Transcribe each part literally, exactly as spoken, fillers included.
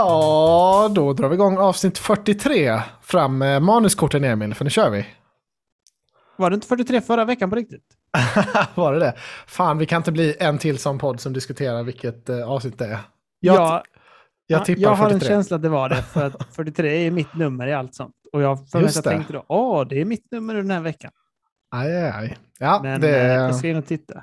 Ja, då drar vi igång avsnitt fyrtiotre. Fram med manuskorten, Emil, för nu kör vi. Var det inte fyrtiotre förra veckan på riktigt? Var det det? Fan, vi kan inte bli en till som podd som diskuterar vilket eh, avsnitt det är. Jag, ja, jag, tippar jag har fyrtiotre. En känsla att det var det, för att fyrtiotre är mitt nummer i allt sånt. Och jag förväntar tänkte då, åh, det är mitt nummer den här veckan. Aj, aj, aj. Ja, men det... eh, jag ska in och titta.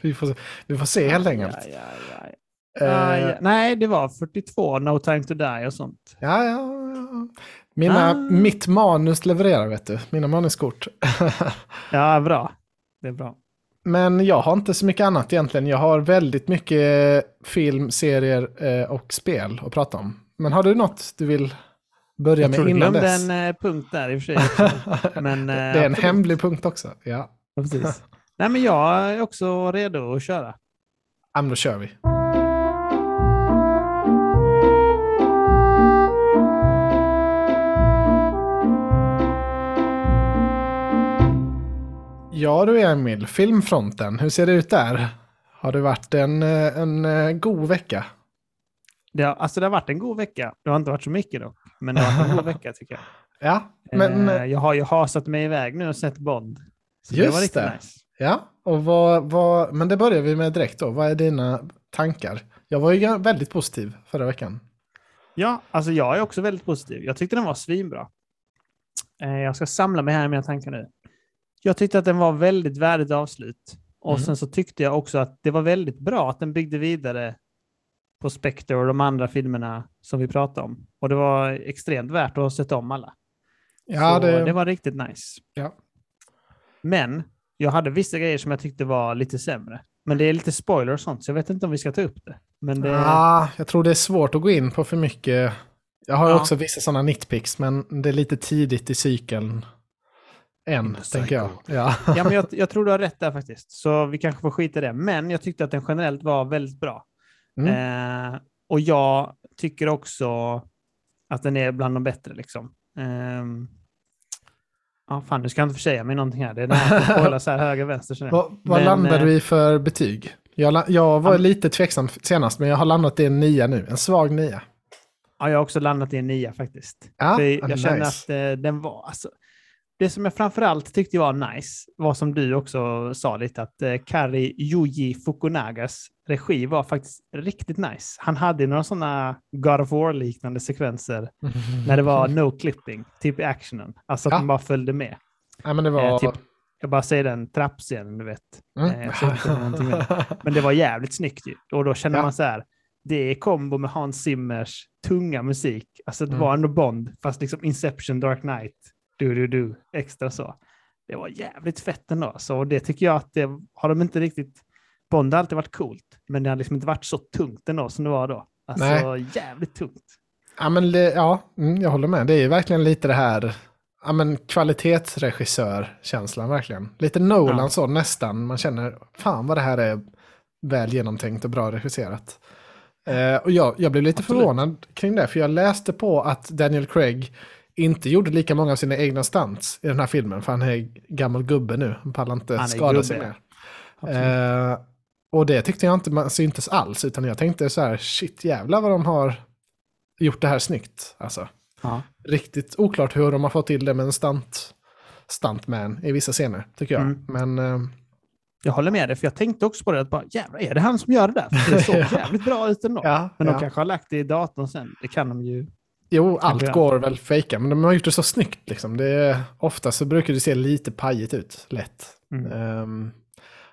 vi, får, vi får se helt enkelt. Aj, aj, aj. Uh, uh, nej, det var fyrtiotvå, No Time to Die och sånt. Ja, ja, ja. Mina, uh. Mitt manus levererar, vet du. Mina manuskort. Ja, bra. Det är bra. Men jag har inte så mycket annat egentligen. Jag har väldigt mycket film, serier och spel att prata om. Men har du något du vill börja jag med innan dess? Jag tror en punkt där i och för sig. Men, det är en absolut. Hemlig punkt också. Ja. Ja, precis. Nej, men jag är också redo att köra. Ja, men då kör vi. Ja du Emil, Filmfronten, hur ser det ut där? Har det varit en, en god vecka? Ja, alltså det har varit en god vecka. Det har inte varit så mycket då, men det har varit en god vecka tycker jag. Ja, men... Eh, jag har ju hasat mig iväg nu och sett Bond. Så just det var riktigt det. Nice. Ja, och vad, vad, men det börjar vi med direkt då. Vad är dina tankar? Jag var ju väldigt positiv förra veckan. Ja, alltså jag är också väldigt positiv. Jag tyckte den var svinbra. Eh, jag ska samla mig här med mina tankar nu. Jag tyckte att den var väldigt värdigt avslut. Och mm. sen så tyckte jag också att det var väldigt bra att den byggde vidare på Spectre och de andra filmerna som vi pratade om. Och det var extremt värt att sätta om alla. Ja, det... det var riktigt nice. Ja. Men jag hade vissa grejer som jag tyckte var lite sämre. Men det är lite spoiler och sånt så jag vet inte om vi ska ta upp det. Men det... Ja, jag tror det är svårt att gå in på för mycket. Jag har ja. också vissa sådana nitpicks men det är lite tidigt i cykeln. En, tänker jag. Ja. Ja, men jag, jag tror du har rätt där faktiskt. Så vi kanske får skita det. Men jag tyckte att den generellt var väldigt bra. Mm. Eh, och jag tycker också att den är bland de bättre. Liksom. Eh, ja, fan, du ska inte försäga mig någonting här. Det är den här så här höger vänster. Va, vad men, landar du i för betyg? Jag, jag var ja, lite tveksam senast, men jag har landat i en nia nu. En svag nia. Ja, jag har också landat i en nia faktiskt. Ja, jag jag nice. Känner att eh, den var... Alltså, det som jag framförallt tyckte var nice var som du också sa lite att eh, Cary Joji Fukunagas regi var faktiskt riktigt nice. Han hade några sådana God of War liknande sekvenser mm-hmm. när det var no clipping, typ i actionen. Alltså att ja. man bara följde med. Ja, men det var... eh, typ, jag bara säger den trappscenen, du vet. Mm. Eh, jag inte någonting med. Men det var jävligt snyggt ju. Och då känner ja. man så här, det är kombo med Hans Zimmers tunga musik. Alltså det mm. var ändå Bond, fast liksom Inception, Dark Knight. Du, du, du, extra så. Det var jävligt fett ändå. Så det tycker jag att det har de inte riktigt... Bond har alltid varit coolt. Men det har liksom inte varit så tungt ändå som det var då. Alltså nej. Jävligt tungt. Ja, men ja, jag håller med. Det är ju verkligen lite det här... Ja, men kvalitetsregissör-känslan verkligen. Lite Nolan ja. så nästan. Man känner, fan vad det här är väl genomtänkt och bra regisserat. Eh, och jag, jag blev lite absolut. förvånad kring det. För jag läste på att Daniel Craig... inte gjorde lika många av sina egna stunts i den här filmen. För han är gammal gubbe nu. Han pallar inte han skada gubbe. sig mer. Eh, och det tyckte jag inte man syntes alls. Utan jag tänkte så här, shit jävla vad de har gjort det här snyggt. Alltså, ja. Riktigt oklart hur de har fått till det med en stunt, stuntman i vissa scener, tycker jag. Mm. Men... Eh, jag håller med dig, för jag tänkte också på det. Att bara, jävlar, är det han som gör det där? För det såg ja. jävligt bra ut ändå. Ja, men ja. de kanske har lagt det i datorn sen. Det kan de ju... Jo, allt går väl fejka, men de har gjort det så snyggt liksom. Det är, ofta så brukar det se lite pajigt ut, lätt. Mm. Um,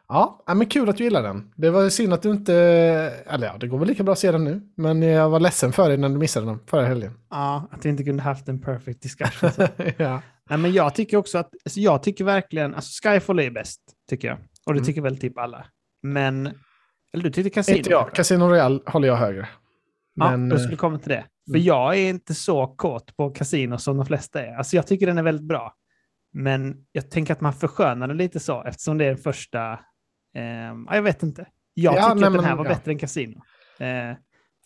ja, men kul att du gillar den. Det var synd att du inte, eller ja, det går väl lika bra att se den nu. Men jag var ledsen för dig när du missade den förra helgen. Ja, att vi inte kunde haft en perfect discussion. ja. Nej, men jag tycker också att, alltså, jag tycker verkligen, alltså Skyfall är bäst, tycker jag. Och det mm. tycker väl typ alla. Men, eller du tyckte Casino? Inte jag, Casino Royale håller jag högre. Men, ja, då skulle komma till det. För jag är inte så kåt på Casino som de flesta är. Alltså jag tycker den är väldigt bra. Men jag tänker att man förskönar den lite så. Eftersom det är den första... Eh, jag vet inte. Jag ja, tycker nej, att den här men, var ja. bättre än Casino. Eh,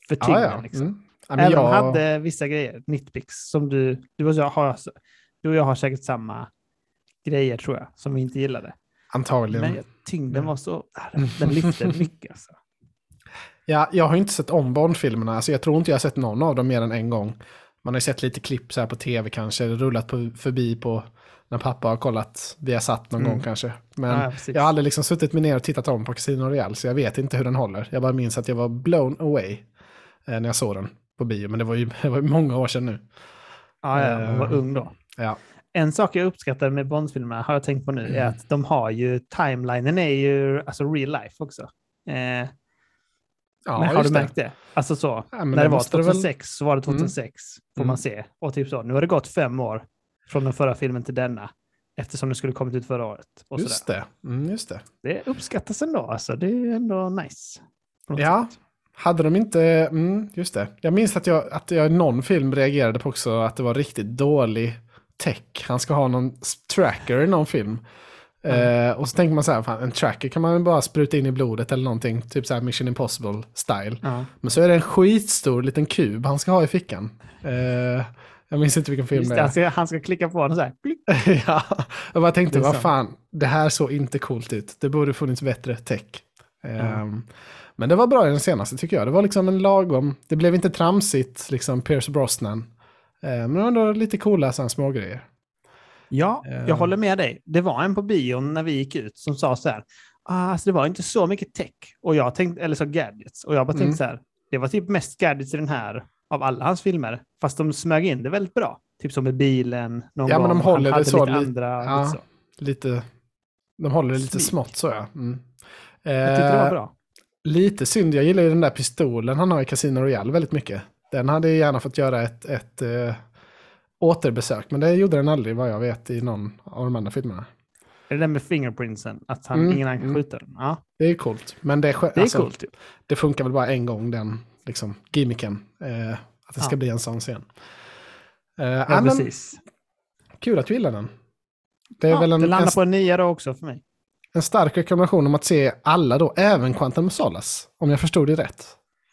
för tyngden ja, ja. liksom. Mm. Ja, även jag... om hade vissa grejer. Nitpicks som du... Du och, jag har, du och jag har säkert samma grejer tror jag. Som vi inte gillade. Antagligen. Men tyngden var så... Den lyfte mycket alltså. Ja, jag har inte sett om Bond-filmerna. Alltså jag tror inte jag har sett någon av dem mer än en gång. Man har ju sett lite klipp så här på tv kanske. Rullat på, förbi på när pappa har kollat. Vi har satt någon mm. gång kanske. Men ja, jag har aldrig liksom suttit mig ner och tittat om på Casino Royale. Så jag vet inte hur den håller. Jag bara minns att jag var blown away eh, när jag såg den på bio. Men det var ju det var många år sedan nu. Ja, ja jag var ung då. Ja. En sak jag uppskattar med Bond-filmerna har jag tänkt på nu mm. är att de har ju timelinen är ju alltså real life också. Eh, Ja, men har du märkt det? det? Alltså så, ja, när det var tjugohundrasex väl... så var det tjugohundrasex mm. får man se. Och typ så, nu har det gått fem år från den förra filmen till denna. Eftersom den skulle kommit ut förra året. Och just, sådär. Det. Mm, just det. Det uppskattas ändå, alltså. Det är ändå nice. Ja, sätt. Hade de inte... Mm, just det. Jag minns att jag, att jag i någon film reagerade på också att det var riktigt dålig tech. Han ska ha någon tracker i någon film. Mm. Uh, och så tänker man så här, fan, en tracker kan man bara spruta in i blodet eller någonting, typ så här Mission Impossible-style. Mm. Men så är det en skitstor liten kub han ska ha i fickan. Uh, jag minns inte vilken film Just det är. Han ska, han ska klicka på den så här. Ja, jag bara tänkte, vad fan, det här såg inte coolt ut. Det borde funnits bättre tech. Uh, mm. Men det var bra i den senaste tycker jag. Det var liksom en lagom, det blev inte tramsigt, liksom Pierce Brosnan. Uh, men det var ändå lite coola sådana små grejer. Ja, jag håller med dig. Det var en på bion när vi gick ut som sa så här, ah, alltså det var inte så mycket tech. Och jag tänkte, eller så gadgets. Och jag bara tänkte mm. så här, det var typ mest gadgets i den här av alla hans filmer. Fast de smög in det väldigt bra. Typ som med bilen. Någon ja, gång. Men de håller det så. Lite andra, ja, lite så. Lite, de håller det lite smått så, ja. Mm. Jag tyckte det var bra. Lite synd, jag gillar ju den där pistolen han har i Casino Royale väldigt mycket. Den hade jag gärna fått göra ett... ett återbesök, men det gjorde den aldrig vad jag vet i någon av de andra filmerna. Är det den med fingerprintsen? Att han, mm, ingen annan skjuter den? Ja. Det är coolt. Men det, är, det, är alltså, coolt, typ. Det funkar väl bara en gång den liksom, gimmicken. Eh, att det ska ja. bli en sån scen. Eh, ja, men, precis. Kul att du gillar den. Det, är ja, väl en, det landar en, på en nia då också för mig. En stark rekommendation om att se alla då, även Quantum of Solace, om jag förstod det rätt.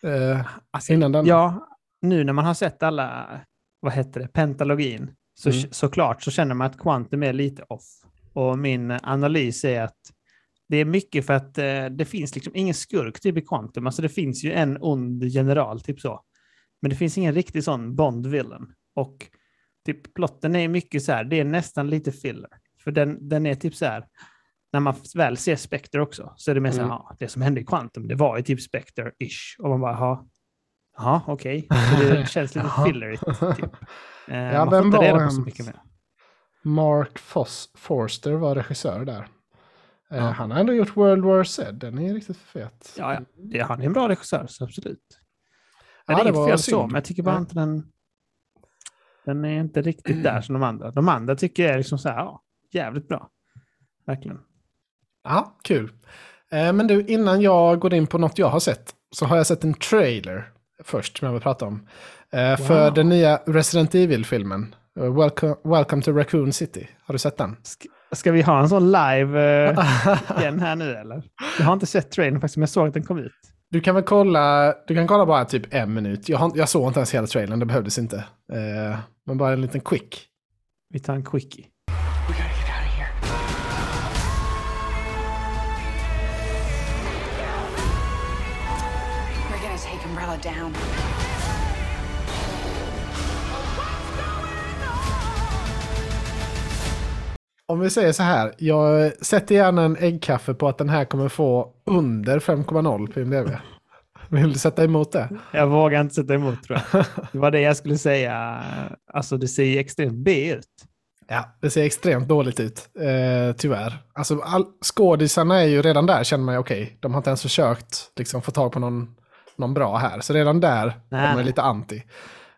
Eh, alltså, innan den... Ja, nu när man har sett alla... vad heter det, pentalogin, så, mm. såklart så känner man att Quantum är lite off. Och min analys är att det är mycket för att eh, det finns liksom ingen skurk typ i Quantum. Alltså det finns ju en ond general, typ så. Men det finns ingen riktig sån Bond-villain. Och typ plotten är mycket så här, det är nästan lite filler. För den, den är typ så här, när man väl ser Spectre också, så är det mer mm. så här, ja, det som hände i Quantum, det var ju typ Spectre-ish. Och man bara, ha. Ja, okej. Okay. Det känns lite fillerigt. Typ. Eh, ja, vem var reda på så mycket mer. Mark Foss, Forster var regissör där. Eh, ja. Han har ändå gjort World War Z. Den är riktigt fet. Ja, ja. Det, han är en bra regissör, så absolut. Ja, det är det var fel synd. Så, men jag tycker bara ja. inte den, den är inte riktigt där som de andra. De andra tycker jag är liksom så här, ja, jävligt bra. Verkligen. Ja, kul. Eh, men du, innan jag går in på något jag har sett så har jag sett en trailer först som jag vill prata om. Eh, wow. För den nya Resident Evil-filmen. Welcome, Welcome to Raccoon City. Har du sett den? Ska, ska vi ha en sån live eh, igen här nu eller? Jag har inte sett trailern faktiskt, men jag såg att den kom ut. Du kan väl kolla, du kan kolla bara typ en minut. Jag, har, jag såg inte ens hela trailern, det behövdes inte. Eh, men bara en liten quick. Vi tar en quickie. Down. Om vi säger så här, jag sätter gärna en äggkaffe på att den här kommer få under fem komma noll på I M D B. Vill du sätta emot det? Jag vågar inte sätta emot, tror jag. Det var det jag skulle säga. Alltså det ser ju extremt B ut. Ja, det ser extremt dåligt ut, eh, tyvärr. Alltså all, skådisarna är ju redan där, känner man ju okej. Okay. De har inte ens försökt liksom, få tag på någon någon bra här. Så redan där kommer lite anti.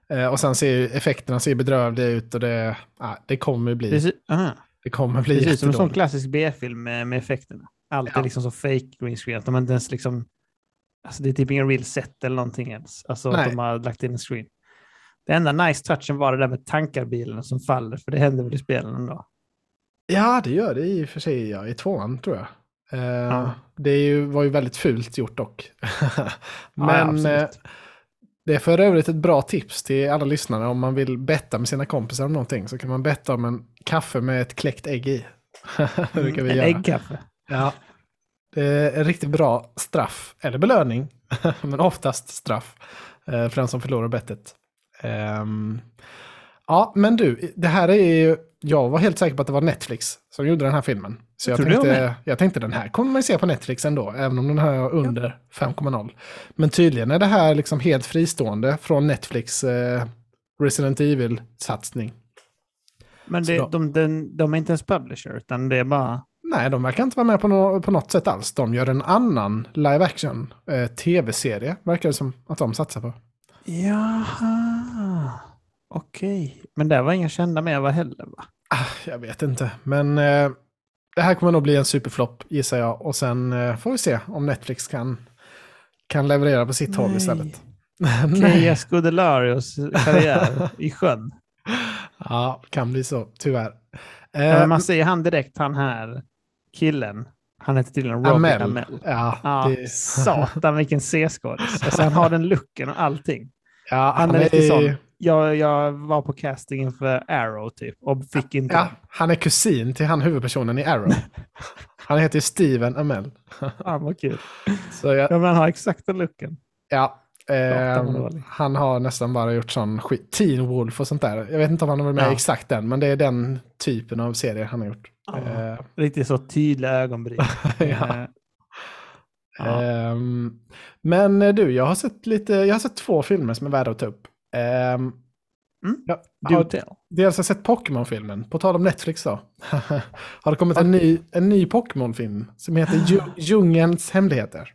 Eh, och sen ser effekterna ser bedrövliga ut och det, ah, det kommer bli det, ser, uh-huh. det kommer bli jättedåligt. Som en sån klassisk B-film med, med effekterna. Allt ja. är liksom så fake green screen. De har inte ens liksom, alltså det är typ ingen real set eller någonting ens. Alltså att de har lagt in en screen. Det enda nice touchen var det där med tankarbilen som faller, för det händer väl i spelen då. Ja, det gör det i för sig ja, i tvåan tror jag. Uh, ja. Det är ju, var ju väldigt fult gjort dock. Men ja, eh, det är för övrigt ett bra tips till alla lyssnare. Om man vill betta med sina kompisar om någonting, så kan man betta om en kaffe med ett kläckt ägg i. Det brukar vi en göra. Äggkaffe. Ja. Det är en riktigt bra straff eller belöning men oftast straff eh, för den som förlorar bettet. Um, ja, men du, det här är ju, jag var helt säker på att det var Netflix som gjorde den här filmen. Så jag, jag tänkte, jag tänkte den här kommer man se på Netflix ändå, även om den här är under ja. fem komma noll. Men tydligen är det här liksom helt fristående från Netflix eh, Resident Evil-satsning. Men det, då, de, de, de är inte ens publisher, utan det är bara... Nej, de verkar inte vara med på, no, på något sätt alls. De gör en annan live-action eh, tv-serie, verkar det som att de satsar på. Jaha, okej. Okay. Men det var inga kända med vad heller, va? Ah, jag vet inte, men eh, det här kommer nog bli en superflopp, gissar jag. Och sen eh, får vi se om Netflix kan, kan leverera på sitt Nej. håll istället. Kaja Scudelarios karriär i sjön. Ja, kan bli så, tyvärr. Eh, man ser han direkt, han här killen. Han heter till en Robin Amell. Amell. Ja, ja, det... Satan, vilken C-skådis. Alltså, han har den looken och allting. Ja, han är lite sån. Jag, jag var på castingen för Arrow typ och fick inte... Ja, han är kusin till han huvudpersonen i Arrow. Han heter Steven Amell. Ja, vad kul. Så jag... ja, men han har exakt den looken. Ja. Eh, han har nästan bara gjort sån skit, Teen Wolf och sånt där. Jag vet inte om han har varit med ja. exakt den, men det är den typen av serie han har gjort. Ja. Eh. Riktigt så tydliga ögonbryn. ja. Eh. Ja. Eh. Men du, jag har sett lite, jag har sett två filmer som är värda att ta upp. Eh. Mm. Ja, har, dels har jag sett Pokémon-filmen. På tal om Netflix då. Har det kommit en ny, en ny Pokémon-film som heter Djung- Djungens hemligheter.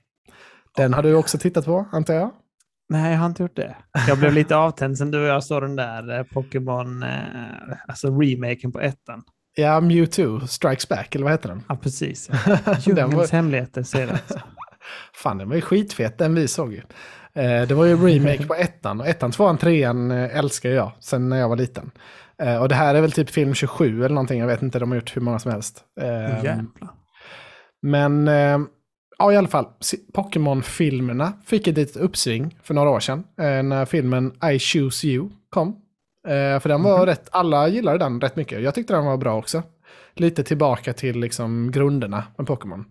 Den har du också tittat på, antar jag? Nej, jag har inte gjort det. Jag blev lite avtänd sen du och jag såg den där eh, Pokémon, eh, alltså remaken på ettan. Ja, Mewtwo Strikes Back, eller vad heter den? Ja, precis. Ja. Djungens var... hemligheter, säger det. Alltså. Fan, den var ju skitfet, den vi såg ju. Eh, det var ju remake på ettan, och ettan, tvåan, trean eh, älskar jag, sen när jag var liten. Eh, och det här är väl typ film tjugosju eller någonting, jag vet inte, de har gjort hur många som helst. Eh, Jävlar. Men... Eh, Ja, i alla fall. Pokémon-filmerna fick ett litet uppsving för några år sedan. När filmen I Choose You kom. För den var mm-hmm. rätt... Alla gillade den rätt mycket. Jag tyckte den var bra också. Lite tillbaka till liksom grunderna med Pokémon.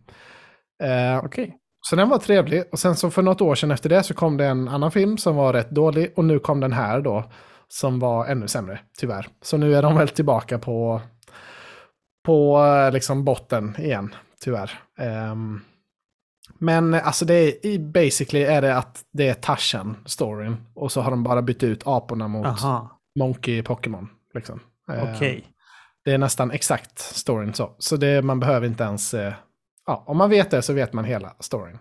Okej. Okay. Så den var trevlig. Och sen så för något år sedan efter det så kom det en annan film som var rätt dålig. Och nu kom den här då. Som var ännu sämre, tyvärr. Så nu är de väl tillbaka på... På liksom botten igen, tyvärr. Ehm... Men alltså det är, basically är det att det är Tarzan-storyn. Och så har de bara bytt ut aporna mot Aha. Monkey Pokémon. Liksom. Okay. Det är nästan exakt storyn så. Så det, man behöver inte ens... Ja, om man vet det så vet man hela storyn.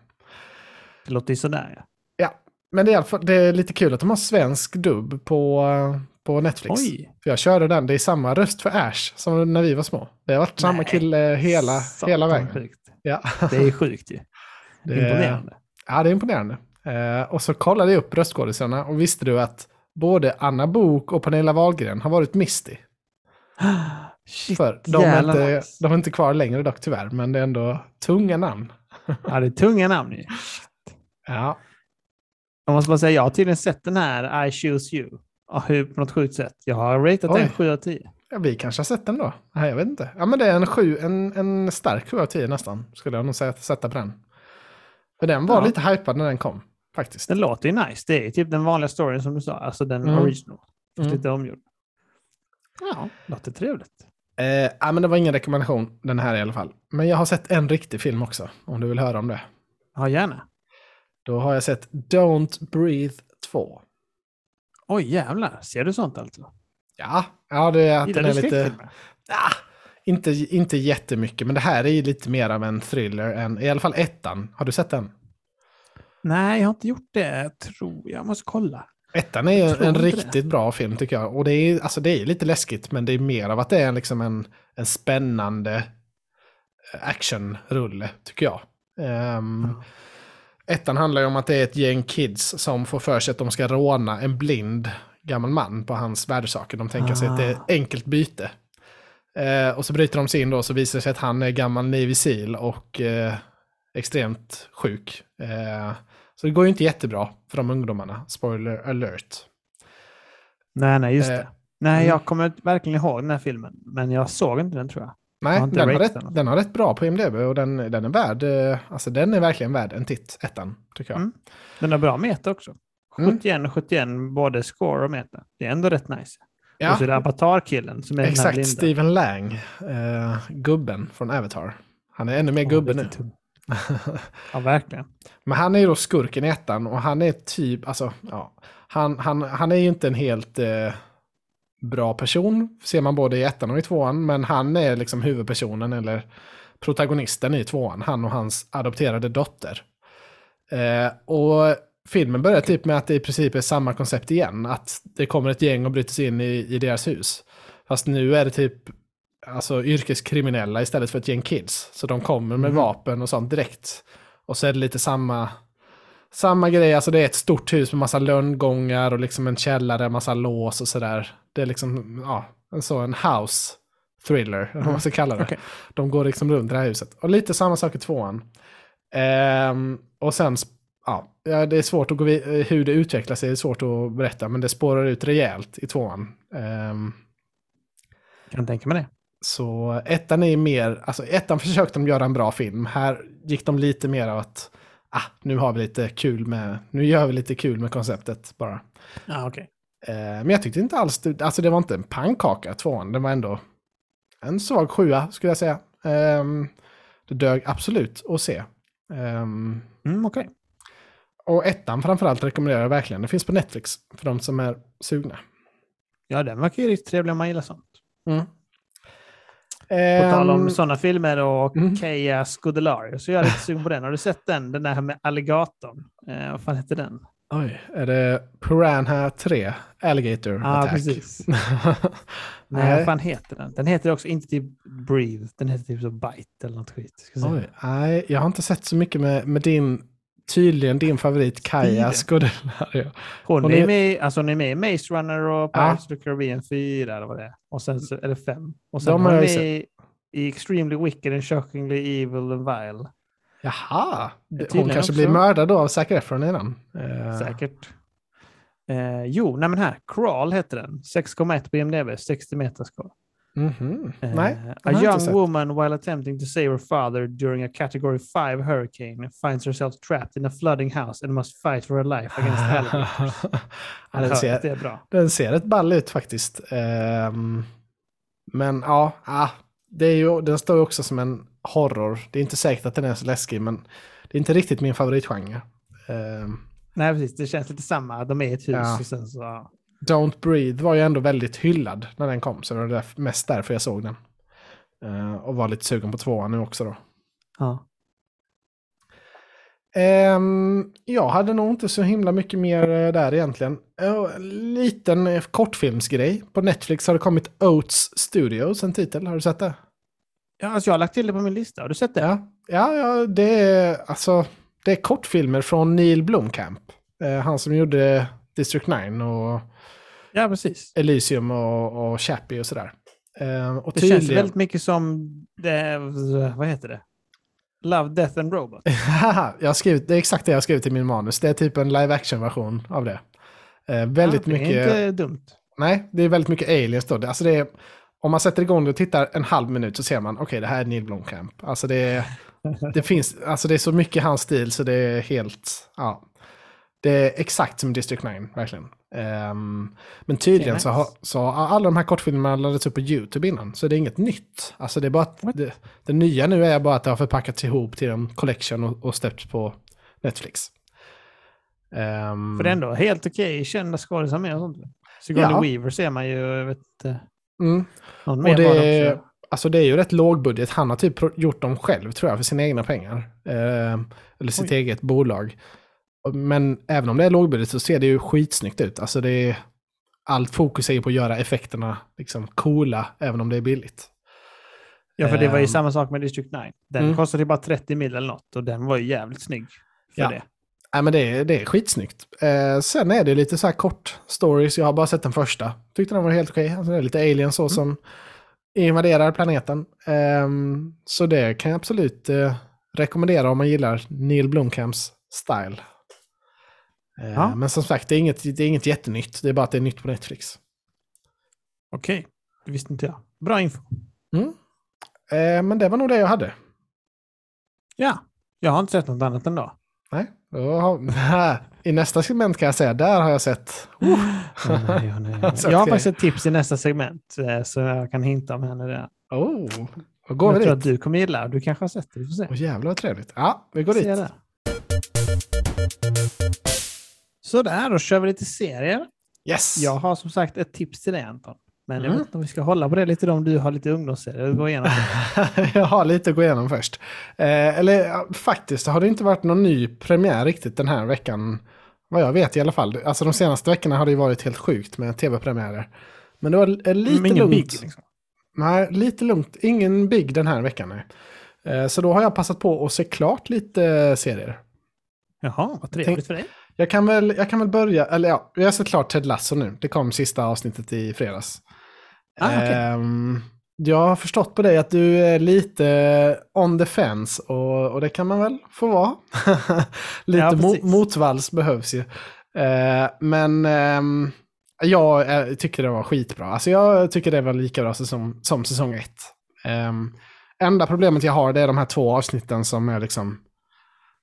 Det låter ju sådär, ja. Ja, men det är, i alla fall, det är lite kul att de har svensk dubb på, på Netflix. Oj. För jag körde den. Det är samma röst för Ash som när vi var små. Det har varit Nej. samma kille hela, hela vägen. Ja. Det är sjukt ju. Det, imponerande. Ja, det är imponerande. Eh, och så kollade jag upp röstskådisarna och visste du att både Anna Bok och Pernilla Wahlgren har varit Misty. Shit, för de är, inte, de är inte kvar längre dock tyvärr, men det är ändå tunga namn. Ja, det är tunga namn ju. Ja. Jag måste bara säga, jag har tydligen sett den här I Choose You. Och hur, på något sjukt sätt. Jag har ratat Oj. den sju av tio. Ja, vi kanske har sett den då. Nej, jag vet inte. Ja, men det är en, sju, en, en stark sju av tio nästan, skulle jag nog säga att sätta på den. För den var ja. lite hypad när den kom, faktiskt. Den låter ju nice. Det är typ den vanliga storyn som du sa. Alltså den mm. original. Fast mm. lite omgjord. Ja, låter trevligt. Eh, ja, men det var ingen rekommendation, den här i alla fall. Men jag har sett en riktig film också, om du vill höra om det. Ja, gärna. Då har jag sett Don't Breathe två. Oj, jävlar. Ser du sånt alltså? Ja, ja det är att den är lite... Ah! Inte, inte jättemycket, men det här är ju lite mer av en thriller än, i alla fall ettan. Har du sett den? Nej, jag har inte gjort det, tror jag. Jag måste kolla. Ettan är ju en riktigt det. bra film tycker jag. Och det är, alltså, det är lite läskigt, men det är mer av att det är liksom en, en spännande actionrulle, tycker jag. Um, mm. Ettan handlar ju om att det är ett gäng kids som får för sig att de ska råna en blind gammal man på hans värdesaker. De tänker ah. sig att det är ett enkelt byte. Eh, och så bryter de sig in då och så visar det sig att han är gammal Navy Seal och eh, extremt sjuk. Eh, så det går ju inte jättebra för de ungdomarna. Spoiler alert. Nej, nej, just eh, det. Nej, jag kommer verkligen ihåg den här filmen. Men jag såg inte den, tror jag. Nej, har den, har rätt, den har rätt bra på I M D B och den, den är värd, alltså den är verkligen värd en titt, ettan, tycker jag. Mm. Den är bra meta också. sjuttioen, sjuttioen, både score och meta. Det är ändå rätt nice. Ja. Och så är det Avatar-killen som är exakt, den här Stephen Lang, uh, gubben från Avatar. Han är ännu mer oh, gubben nu. Ja, verkligen. Men han är ju då skurken i ettan och han är typ, alltså, ja, han, han, han är ju inte en helt... Uh, bra person, ser man både i ettan och i tvåan, men han är liksom huvudpersonen eller protagonisten i tvåan, han och hans adopterade dotter. Eh, och filmen börjar typ med att det i princip är samma koncept igen, att det kommer ett gäng och bryter sig in i, i deras hus. Fast nu är det typ alltså yrkeskriminella istället för ett gäng kids, så de kommer med mm. vapen och sånt direkt. Och så är det lite samma samma grej, alltså det är ett stort hus med massa lönngångar och liksom en källare, massa lås och sådär. Det är liksom, ja, en sån house thriller, vad man ska kalla det. Okay. De går liksom runt det här huset. Och lite samma sak i tvåan. Ehm, och sen, ja, det är svårt att gå vid, hur det utvecklar sig är svårt att berätta, men det spårar ut rejält i tvåan. Ehm, kan tänka mig det. Så ettan är mer, alltså ettan försökte de göra en bra film. Här gick de lite mer av att Ah, nu har vi lite kul med nu gör vi lite kul med konceptet bara. Ja, ah, okej. Okay. Eh, men jag tyckte inte alls alltså det var inte en pannkaka tvåan, det var ändå en svag sjua skulle jag säga. Eh, det dög absolut att se. Eh, mm, okej. Okay. Och ettan framförallt rekommenderar jag verkligen. Det finns på Netflix för de som är sugna. Ja, den verkar ju riktigt trevlig om man gillar sånt. Mm. På tal om sådana filmer och mm. Kaja Scodelario, så jag är lite sugen på den. Har du sett den? Den där med alligatorn. Eh, vad fan heter den? Oj, är det Piranha tre? Alligator ah, Attack. Ja, precis. Nej, vad fan heter den? Den heter också inte typ Breathe. Den heter typ så Bite eller något skit. Oj, nej, jag har inte sett så mycket med, med din, tydligen din favorit Kaja Scodelario. Hon, hon är med, alltså hon är med i Maze Runner och Pirates of the Caribbean fyra eller vad det är. Och sen så, eller fem. Och sen de hon är med i, i Extremely Wicked and Shockingly Evil and Vile. Jaha, hon kanske också blir mördad då av Zac Efron innan. Uh. Säkert. Uh, jo, nej men här, Crawl heter den. sex komma ett på I M D B, sextio meter score. Mm-hmm. Uh, Nej, a young woman while attempting to save her father during a category five hurricane finds herself trapped in a flooding house and must fight for her life against alligators. Ja, den, ser, det är bra. Den ser ett ball ut faktiskt. Um, men ja, ah, det är ju, den står ju också som en horror. Det är inte säkert att den är så läskig, men det är inte riktigt min favoritgenre. Um, Nej, precis. Det känns lite samma. De är i ett hus ja. Och sen så... Don't Breathe var ju ändå väldigt hyllad när den kom, så det var det mest därför jag såg den. Uh, och var lite sugen på tvåan nu också då. Ja. Um, jag hade nog inte så himla mycket mer där egentligen. Uh, liten kortfilmsgrej. På Netflix har det kommit Oats Studios, en titel. Har du sett det? Ja, alltså jag har lagt till det på min lista. Har du sett det? Ja, ja, ja det, är, alltså, det är kortfilmer från Neil Blomkamp. Uh, han som gjorde... District nio och ja, precis. Elysium och, och Chappie och sådär. Eh, och det tydligen... känns väldigt mycket som det, vad heter det? Love, Death and Robot. jag skrivit, det är exakt det jag skrivit i min manus. Det är typ en live-action-version av det. Eh, väldigt ja, det är mycket... inte dumt. Nej, det är väldigt mycket aliens då. Alltså det är... Om man sätter igång och tittar en halv minut så ser man, okej, okay, det här är Neil Blomkamp. Alltså det, är, det finns, alltså det är så mycket hans stil så det är helt, ja... Det är exakt som District nio, verkligen. Um, men tydligen nice. så, har, så har alla de här kortfilmerna laddats upp på YouTube innan. Så det är inget nytt. Alltså det, är bara att det, det nya nu är bara att det har förpackats ihop till en collection och, och släppts på Netflix. Um, För det är ändå helt okej. Okay. Kända skådisar med och sånt. Sigourney ja. Weaver ser man ju. Jag vet, mm. någon mer och det, också. Alltså det är ju rätt lågbudget. Han har typ gjort dem själv tror jag för sina egna pengar. Uh, eller sitt Oj. eget bolag. Men även om det är lågbudget så ser det ju skitsnyggt ut. Alltså det är, allt fokus är ju på att göra effekterna liksom coola, även om det är billigt. Ja, för det var ju samma sak med District nio. Den mm. kostade ju bara trettio mil eller något och den var ju jävligt snygg för ja. det. Ja, men det är, det är skitsnyggt. Eh, sen är det lite så här kort stories. Jag har bara sett den första. Tyckte den var helt okej. Alltså det är lite aliens så mm. som invaderar planeten. Eh, så det kan jag absolut eh, rekommendera om man gillar Neil Blomkamps style. Ja. Men som sagt, det är, inget, det är inget jättenytt. Det är bara att det är nytt på Netflix. Okej, det visste inte jag. Bra info. Mm. Eh, men det var nog det jag hade. Ja, jag har inte sett något annat ändå. Nej, har, i nästa segment kan jag säga, där har jag sett. Uh. Oh, nej, oh, nej. Jag har faktiskt ett tips i nästa segment, så jag kan hinta om henne där. Oh, vad går vi dit? Jag tror att du kommer gilla, du kanske har sett det, vi får se. Åh, oh, jävlar vad trevligt. Ja, vi går dit. Där. Så där, då kör vi lite serier. Yes. Jag har som sagt ett tips till dig, Anton. Men mm. jag vet inte om vi ska hålla på det lite om du har lite ungdomsserier att gå igenom. Jag har lite att gå igenom först. Eh, eller ja, faktiskt, har det inte varit någon ny premiär riktigt den här veckan. Vad jag vet i alla fall. Alltså de senaste veckorna har det ju varit helt sjukt med tv-premiärer. Men det var eh, lite ingen lugnt. Big, liksom. Nej, lite lugnt. Ingen big den här veckan. Eh, så då har jag passat på att se klart lite serier. Jaha, vad trevligt Tänk- för dig. Jag kan väl, jag kan väl börja, eller ja, jag har sett klart Ted Lasso nu. Det kom sista avsnittet i fredags. Ah, okay. um, jag har förstått på dig att du är lite on the fence och, och det kan man väl få vara. Lite ja, mo- motvalls behövs ju. Uh, men um, jag, jag tycker det var skitbra. Alltså jag tycker det var lika bra som, som säsong ett. Um, enda problemet jag har det är de här två avsnitten som är liksom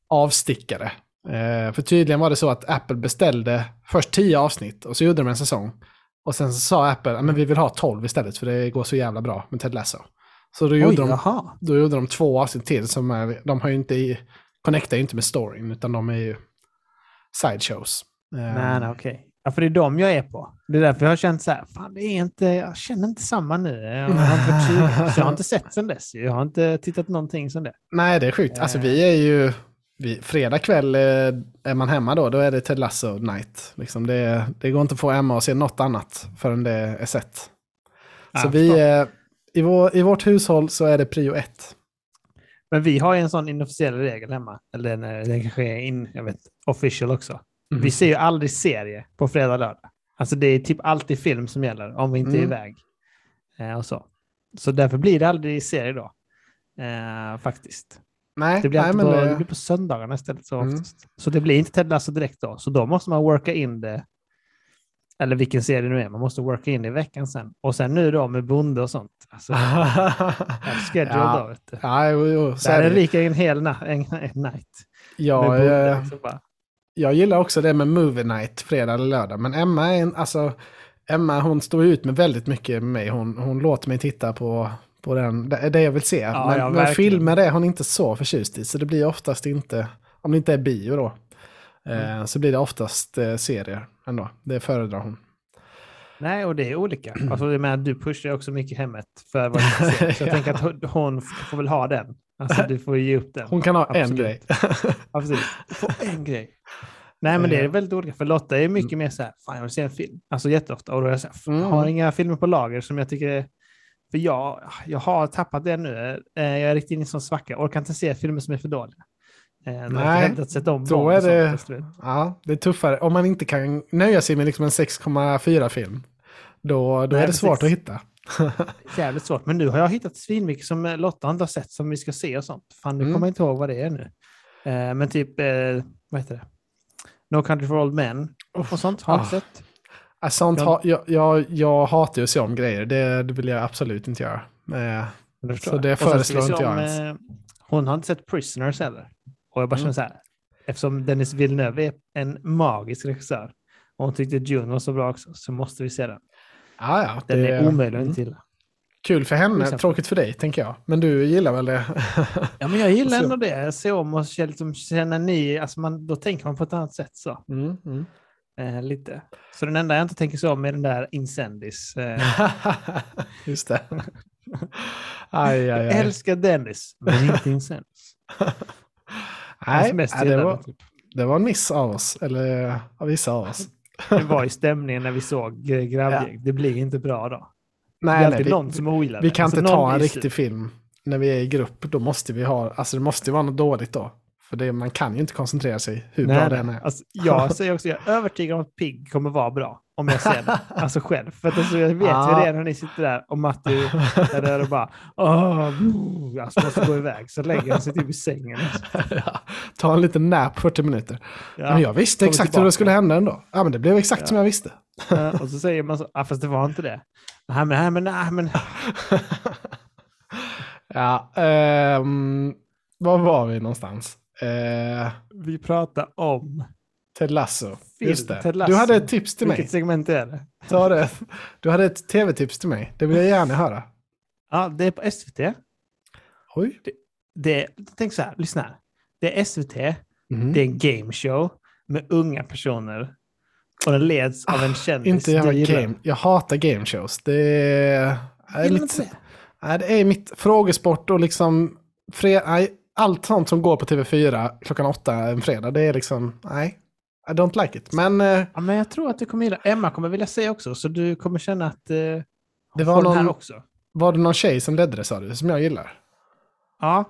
avstickare. För tydligen var det så att Apple beställde först tio avsnitt och så gjorde de en säsong. Och sen så sa Apple, men vi vill ha tolv istället för det går så jävla bra med Ted Lasso. Så då, Oj, gjorde, de, då gjorde de två avsnitt till som är, de har ju inte i, connectar ju inte med storyn utan de är ju sideshows. Nej, nej, okej. Okay. Ja, för det är de jag är på. Det är därför jag har känt så här, fan det är inte, jag känner inte samma nu. Jag har inte, jag har inte sett sen dess. Jag har inte tittat någonting sen det. Nej, det är sjukt. Alltså vi är ju... Vi, fredag kväll eh, är man hemma då, då är det Ted Lasso night. Liksom det, det går inte att få Emma att se något annat förrän det är sett. Ja, så vi, eh, i, vår, i vårt hushåll så är det prio ett. Men vi har ju en sån inofficiell regel hemma. Eller den, den kanske är in, jag vet, official också. Mm. Vi ser ju aldrig serie på fredag och lördag. Alltså det är typ alltid film som gäller om vi inte mm. är iväg. Eh, och så. så därför blir det aldrig serie då. Eh, faktiskt. Nej, det, blir nej, men på, det... det blir på söndagarna istället så oftast. Mm. Så det blir inte Ted Lasso direkt då. Så då måste man worka in det. Eller vilken serie nu är. Man måste worka in det i veckan sen. Och sen nu då med Bond och sånt. Alltså, schedule ja. Då. Vet du. Ja, jo, jo. Där är det lika en hel na- en, en night. Ja, jag, bara... jag gillar också det med movie night fredag eller lördag. Men Emma är en, alltså, Emma hon står ut med väldigt mycket med mig. Hon, hon låter mig titta på... på den, det är det jag vill se. Ja, men, ja, men filmer är hon inte så förtjust i. Så det blir oftast inte, om det inte är bio då, mm. eh, så blir det oftast eh, serier ändå. Det föredrar hon. Nej, och det är olika. Alltså, det med, du pushar också mycket hemmet för vad du ser. Så jag tänker att hon, hon får väl ha den. Alltså du får ge upp den. Hon kan ha Absolut. en grej. Ja, precis. Du får en grej. Nej, men det är väldigt olika. För Lotta är mycket mm. mer så här, fan jag vill se en film. Alltså jätteofta. Och då är jag så här, mm. jag har inga filmer på lager som jag tycker är För jag, jag har tappat det nu. Jag är riktigt inne i sån svacka. Jag orkar inte se filmer som är för dåliga. Nej, då är det, ja, det är tuffare. Om man inte kan nöja sig med liksom en sex komma fyra film, då, då Nej, är det svårt precis. Att hitta. Jävligt svårt. Men nu har jag hittat svinmycket som Lotta inte har sett som vi ska se och sånt. Fan, nu mm. kommer jag inte ihåg vad det är nu. Men typ, vad heter det? No Country for Old Men och sånt har jag oh. sett. Sånt ha, jag, jag, jag hatar ju att se om grejer. Det, det vill jag absolut inte göra. Eh, det så det jag. föreslår inte jag om, ens. Hon har inte sett Prisoners heller. Och jag bara känner mm. så här. Eftersom Dennis Villeneuve är en magisk regissör. Och hon tyckte June var så bra också. Så måste vi se den. Ah, ja, den det, är omöjlig mm. till. Kul för henne. Tråkigt för dig, tänker jag. Men du gillar väl det? Ja, men jag gillar ändå det. Se om och liksom, känna ni. Alltså man, då tänker man på ett annat sätt så. Mm, mm. Eh, lite. Så den enda jag inte tänker så om är den där Incendies. Eh. Just det. Aj, aj, aj. Jag älskar Dennis, men inte Incendies. Nej, nej det, var, typ. det var en miss av oss. Eller av vissa av oss. Det var ju stämningen när vi såg grabbgäng. Ja. Det blir inte bra då. Nej, det är nej, alltid vi, någon som ogillar Vi kan alltså, inte ta en riktig film när vi är i grupp. Då måste vi ha, alltså det måste vara något dåligt då. För det, man kan ju inte koncentrera sig hur nej, bra den är. Alltså, jag säger också, jag är övertygad om att Pig kommer vara bra. Om jag ser det. Alltså själv. För att alltså, jag vet ah. ju redan när ni sitter där och Matti är där och bara åh, oh, alltså måste gå iväg. Så lägger han sig typ i sängen. Alltså. Ja, ta en liten nap fyrtio minuter. Ja, men jag visste exakt tillbaka. hur det skulle hända ändå. Ja, men det blev exakt ja. som jag visste. Ja, och så säger man så, ah, fast det var inte det. Nej, men nej, men nej, men... Ja, um, var var vi någonstans? Uh, vi pratade om Ted Lasso. Film, Just det. Ted Lasso. Du hade ett tips till Vilket mig. Vilket segment är det? Ta det? Du hade ett tv-tips till mig. Det vill jag gärna höra. Ja, det är på S V T. Oj. Det, det, tänk så här, lyssna här. Det är S V T. Mm. Det är en gameshow med unga personer. Och den leds av en kändis. Inte jag, game. jag hatar gameshows. Det är, är lite, det? Nej, det är mitt frågesport och liksom fred, nej, allt sånt som går på T V fyra klockan åtta en fredag. Det är liksom, nej, I don't like it. Men, ja, men jag tror att du kommer gilla. Emma kommer vilja säga också, så du kommer känna att eh, det var någon, här också. Var det någon tjej som ledde det, sa du, som jag gillar? Ja,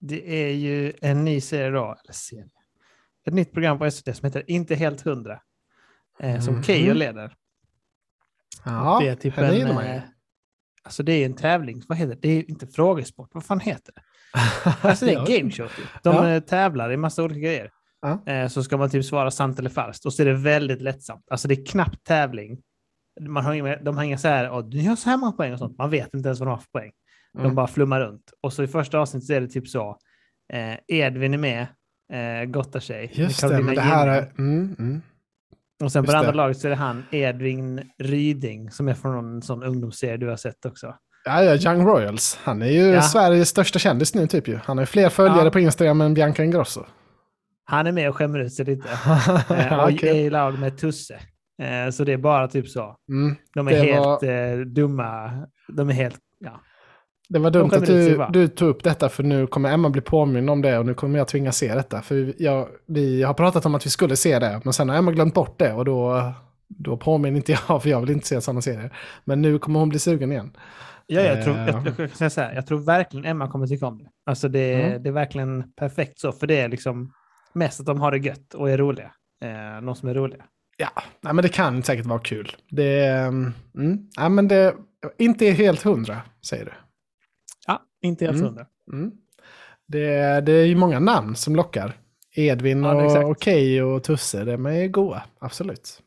det är ju en ny serie då, eller serie. Ett nytt program på S V T som heter Inte helt hundra. Som mm. Keyyo leder. Ja, det är typ en, eh, alltså det är en tävling. Vad heter det? Det är inte frågesport. Vad fan heter det? Alltså det är en gameshow. De ja. tävlar i massa olika grejer. Ja. Eh, så ska man typ svara sant eller falskt. Och så är det väldigt lättsamt. Alltså det är knappt tävling. Man har inga, de hänger så här. Och, du har så här många poäng och sånt. Man vet inte ens vad de har för poäng. De mm. bara flummar runt. Och så i första avsnitt så är det typ så. Eh, Edvin är med. Eh, gottar sig. Just det, men det här är... Mm, mm. Och sen på andra laget så är det han, Edvin Ryding, som är från någon sån ungdomsserie du har sett också. Ja, ja, Young Royals. Han är ju ja. Sveriges största kändis nu typ ju. Han har ju fler följare ja. på Instagram än Bianca Ingrosso. Han är med och skämmer ut sig lite. eh, och okay. är i lag med Tusse. Eh, så det är bara typ så. Mm, de är helt var... eh, dumma. De är helt, ja. Det var dumt de att du, du tog upp detta, för nu kommer Emma bli påmind om det och nu kommer jag tvinga se detta. För jag, vi har pratat om att vi skulle se det, men sen har Emma glömt bort det och då, då påminner inte jag, för jag vill inte se sådana serier. Men nu kommer hon bli sugen igen. Ja, jag, eh. tror, jag, jag, jag, jag, så här, jag tror verkligen Emma kommer tycka om det. Alltså det, mm. det är verkligen perfekt så, för det är liksom mest att de har det gött och är roliga. Eh, någon som är roliga. Ja, nej, men det kan säkert vara kul. Det, mm, nej, men det inte är helt hundra, säger du. Ja, inte helt hundra. Mm, mm. det, det är ju många namn som lockar. Edvin ja, och Keyyo och Tusse, de är goa, absolut.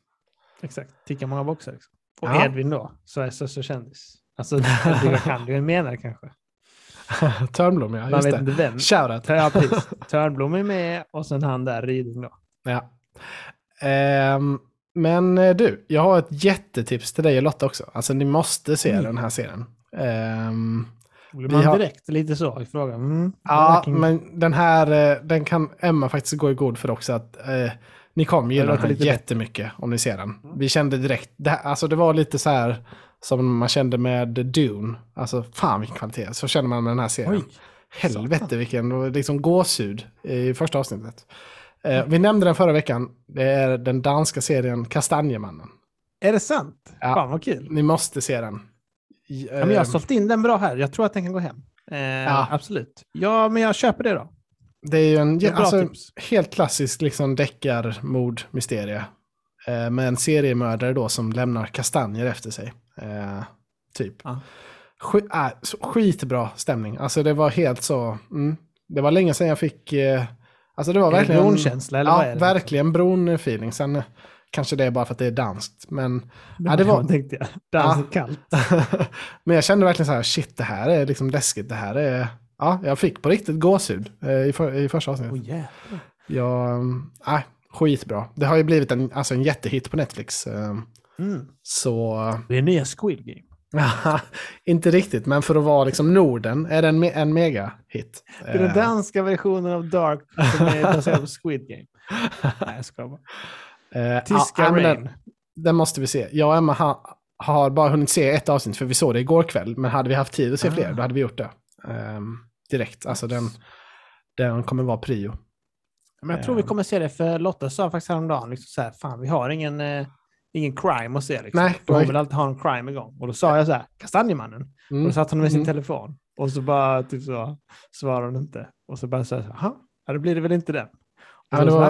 Exakt, tickar många boxar. Liksom. Och ja. Edvin då, så är så, så kändis. Alltså, det kan du ju mena kanske. Törnblom, ja, just det. Vem. Shoutout. Ja, Törnblom är med och sen han där, Ryding då. Ja. Um, men du, jag har ett jättetips till dig och Lotta också. Alltså, ni måste se mm. den här serien. Um, Blir man har... direkt lite så i frågan? Mm. Ja, men den här den kan Emma faktiskt gå i god för också. Att, eh, ni kommer gilla den lite jättemycket om ni ser den. Mm. Vi kände direkt, det, här, alltså det var lite så här som man kände med Dune. Alltså fan vilken kvalitet. Så känner man med den här serien. Oj, helvete satan. Vilken liksom gåshud i första avsnittet. Eh, mm. Vi nämnde den förra veckan. Det är den danska serien Kastanjemannen. Är det sant? Ja. Fan vad kul. Ni måste se den. Ja, men jag har sålt in den bra här. Jag tror att den kan gå hem. Eh, ja. Absolut. Ja, men jag köper det då. Det är ju en det är alltså, helt klassisk liksom, deckar, mord, mysterie. Eh, med en seriemördare då som lämnar kastanjer efter sig. Eh, typ. Ja. Sk- äh, så, skitbra stämning. Alltså det var helt så... Mm, det var länge sedan jag fick... Eh, alltså det var verkligen... En bronkänsla eller ja, vad är det? Verkligen bron-feeling. Sen... Kanske det är bara för att det är danskt. Men det, ja, det var... tänkte jag. Danskt kallt. Men jag kände verkligen så här, shit, det här är liksom läskigt. Det här är... Ja, jag fick på riktigt gåshud eh, i, för, i första avsnittet. Oh, yeah. Ja, nej, äh, skitbra. Det har ju blivit en, alltså en jättehit på Netflix. Eh, mm. Så... Det är en nya Squid Game. Inte riktigt, men för att vara liksom Norden är det en, me- en mega-hit. Det är den danska versionen av Dark som är baserad på Squid Game. Nej, jag ska bara... Eh, Tyska ah, Rain. Den, den måste vi se. Jag och Emma ha, har bara hunnit se ett avsnitt, för vi såg det igår kväll. Men hade vi haft tid att se ah. fler, då hade vi gjort det um, direkt. Alltså den, den kommer vara prio. Men jag tror um. vi kommer se det, för Lotta sa faktiskt häromdagen liksom så här, fan vi har ingen, eh, ingen crime att se liksom. Nej, för hon vill alltid ha en crime igång. Och då sa jag så här, Kastanjemannen. Mm. Och då satt hon med sin mm. telefon. Och så bara typ så, svarade hon inte. Och så bara så här, jaha, då blir det väl inte den. Ja, var...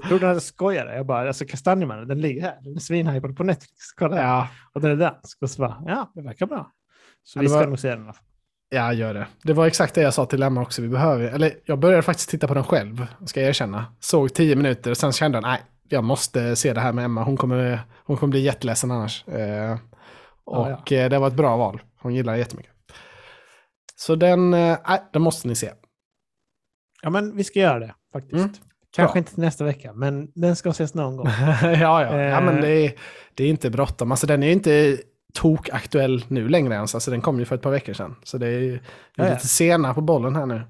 Jag trodde att jag skojade. Jag bara, alltså Kastanjemannen, den ligger här. Den är svinhypad på Netflix. Kolla här. Ja. Och den är dansk. Och så bara, ja, det verkar bra. Så ja, vi ska var... nog se den. Ja, gör det. Det var exakt det jag sa till Emma också. Vi behöver, eller jag började faktiskt titta på den själv, ska jag erkänna. Såg tio minuter och sen kände jag, nej, jag måste se det här med Emma. Hon kommer, hon kommer bli jätteledsen annars. Eh, och ja, ja. det var ett bra val. Hon gillar det jättemycket. Så den, äh, den måste ni se. Ja, men vi ska göra det faktiskt. Mm. Kanske ja. Inte nästa vecka, men den ska ses någon gång. ja, ja. Eh. ja, men det är, det är inte bråttom. Alltså den är ju inte tokaktuell nu längre ens. Alltså den kom ju för ett par veckor sedan. Så det är ju ja, lite ja. sena på bollen här nu.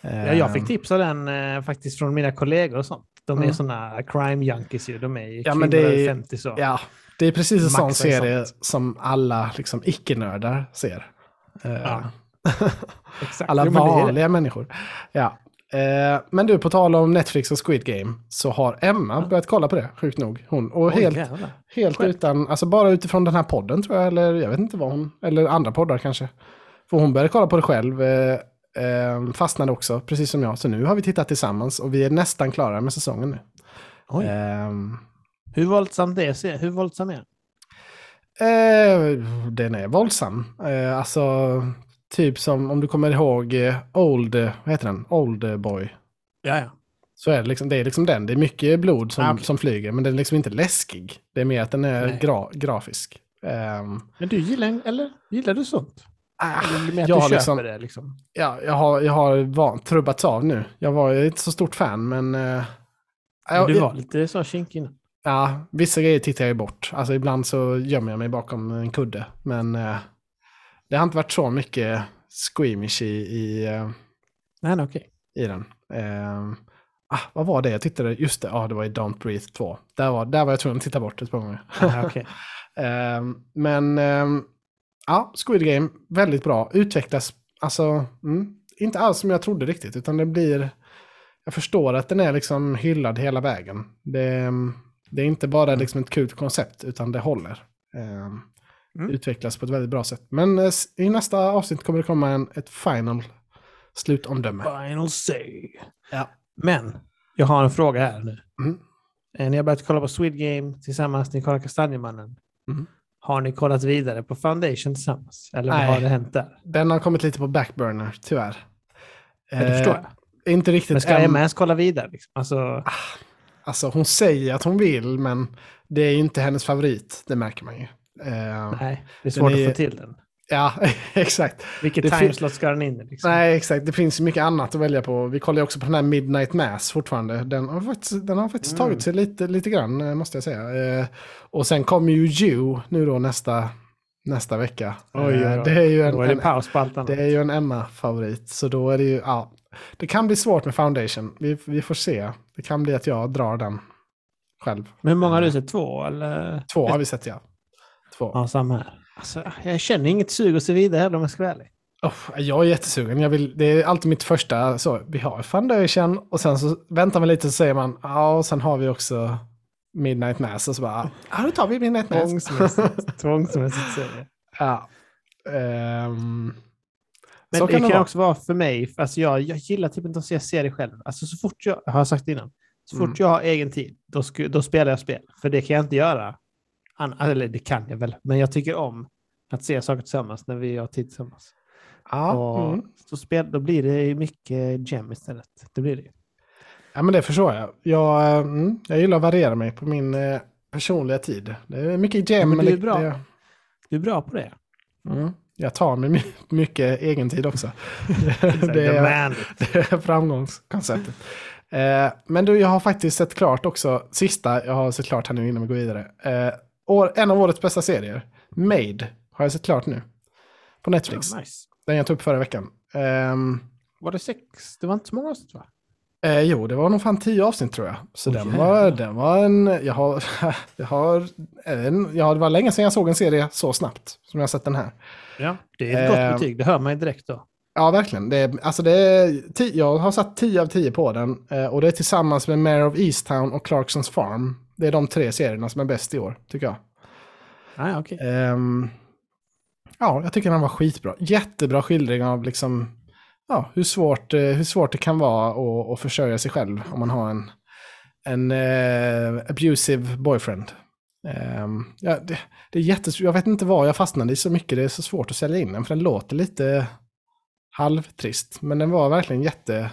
Ja, jag fick tipsa den eh, faktiskt från mina kollegor och sånt. De är mm. såna crime junkies ju. De är ju ja, men det är, femtio så. Ja, det är precis en sån serie sånt. Som alla liksom icke-nördar ser. Ja. Uh. Exakt. Alla vanliga jo, människor. Ja. Eh, men du, på tal om Netflix och Squid Game så har Emma mm. börjat kolla på det, sjukt nog. Hon, och oh, helt, helt utan, alltså bara utifrån den här podden tror jag, eller jag vet inte vad hon, eller andra poddar kanske. För hon började kolla på det själv, eh, eh, fastnade också, precis som jag. Så nu har vi tittat tillsammans och vi är nästan klara med säsongen nu. Oj. Eh, Hur våldsamt det är? Hur våldsam är eh, den? är våldsam. Eh, alltså... Typ som, om du kommer ihåg Old, vad heter den? Old Boy. Ja, ja. Så är det liksom, det är liksom den. Det är mycket blod som, ah, okay. som flyger, men den är liksom inte läskig. Det är mer att den är gra, grafisk. Um, men du gillar, eller gillar du sånt? Ah, eller jag, liksom, det, liksom? Ja, jag har, jag har van, trubbats av nu. Jag var ju inte så stort fan, men... Uh, men du jag, var lite så kinkig. Ja, vissa grejer tittar jag bort. Alltså ibland så gömmer jag mig bakom en kudde, men... Uh, Det har inte varit så mycket squeamish i, i, nej, okay. i den. Eh, ah, vad var det? Jag tittade, just det, ah, det var i Don't Breathe två. Där var, där var jag tvungen att titta bort ett par gånger. Aha, okay. eh, men eh, ja, Squid Game, väldigt bra. Utvecklas, alltså, mm, inte alls som jag trodde riktigt. Utan det blir, jag förstår att den är liksom hyllad hela vägen. Det, det är inte bara liksom ett kul koncept, utan det håller. Eh, Mm. Utvecklas på ett väldigt bra sätt. Men eh, i nästa avsnitt kommer det komma en, ett final slutomdöme. Final say. Ja. Men, jag har en fråga här nu. Mm. Eh, ni har börjat kolla på Squid Game tillsammans. Ni kollar Kastanjemannen. Mm. Har ni kollat vidare på Foundation tillsammans? Eller vad Nej. Har det hänt där? Den har kommit lite på backburner, tyvärr. Eh, Men det förstår jag. Inte riktigt. Men ska jag ens kolla vidare? Liksom? Alltså... Ah. alltså, hon säger att hon vill, men det är ju inte hennes favorit. Det märker man ju. Uh, nej, det är svårt är, att få till den. Ja, exakt. Vilket timeslot ska den in? Liksom? Nej, exakt. Det finns mycket annat att välja på. Vi kollar ju också på den här Midnight Mass fortfarande. Den har faktiskt, den har faktiskt mm. tagit sig lite, lite grann, måste jag säga. Uh, och sen kommer ju You nu då nästa, nästa vecka. Oj, uh, det är ju en, är det en, paus på allt annat. Det är ju en Emma-favorit. Så då är det ju, ja. Det kan bli svårt med Foundation. Vi, vi får se. Det kan bli att jag drar den själv. Men hur många har du sett? Två? Eller? Två har vi sett, ja. Två. Ja, samma här. Alltså, jag känner inget sug och så vidare om jag ska vara ärlig. Oh, jag är jättesugen. Jag vill, det är alltid mitt första, så vi har Foundation och sen så väntar man lite och säger man, ja, och sen har vi också Midnight Mass och så bara, ja, då tar vi Midnight Mass. Tvångsmässigt, tvångsmässigt säger ja. Um, Men så kan det, det kan vara. också vara för mig, alltså jag, jag gillar typ inte att se serier själv. Alltså så fort jag, jag har sagt innan, så fort mm. jag har egen tid, då, sku, då spelar jag spel. För det kan jag inte göra. Eller det kan jag väl, men jag tycker om att se saker tillsammans när vi har tid tillsammans. Ja, och mm. så spel, då blir det mycket gem istället. Det blir det. Ja, men det förstår jag. Jag, mm, jag gillar att variera mig på min eh, personliga tid. Det är mycket gem. Ja, men du, är bra. Det... du är bra på det. Mm. Jag tar mig mycket egen tid också. det, det, är, det är framgångskonceptet. eh, men du, jag har faktiskt sett klart också, sista jag har sett klart här nu innan vi går vidare. Eh, År, en av årets bästa serier, Made, har jag sett klart nu. På Netflix. Oh, nice. Den jag tog upp förra veckan. Um, var det sex? Det var inte så många avsnitt, va? Eh, jo, det var nog fan tio avsnitt, tror jag. Så oh, den, yeah. var, den var en... Jag har, jag har, en, jag har, det var länge sedan jag såg en serie så snabbt som jag har sett den här. Ja, det är ett eh, gott betyg. Det hör man ju direkt då. Ja, verkligen. Det är, alltså det är ti, jag har satt tio av tio på den. Eh, och det är tillsammans med Mare of Easttown och Clarksons Farm. Det är de tre serierna som är bäst i år, tycker jag. Ah, okay. um, ja, jag tycker den var skitbra. Jättebra skildring av liksom, ja, hur, svårt, hur svårt det kan vara att, att försörja sig själv om man har en, en uh, abusive boyfriend. Um, ja, det, det är jättes- jag vet inte vad jag fastnade i så mycket. Det är så svårt att sälja in den, för den låter lite halvtrist. Men den var verkligen jätte...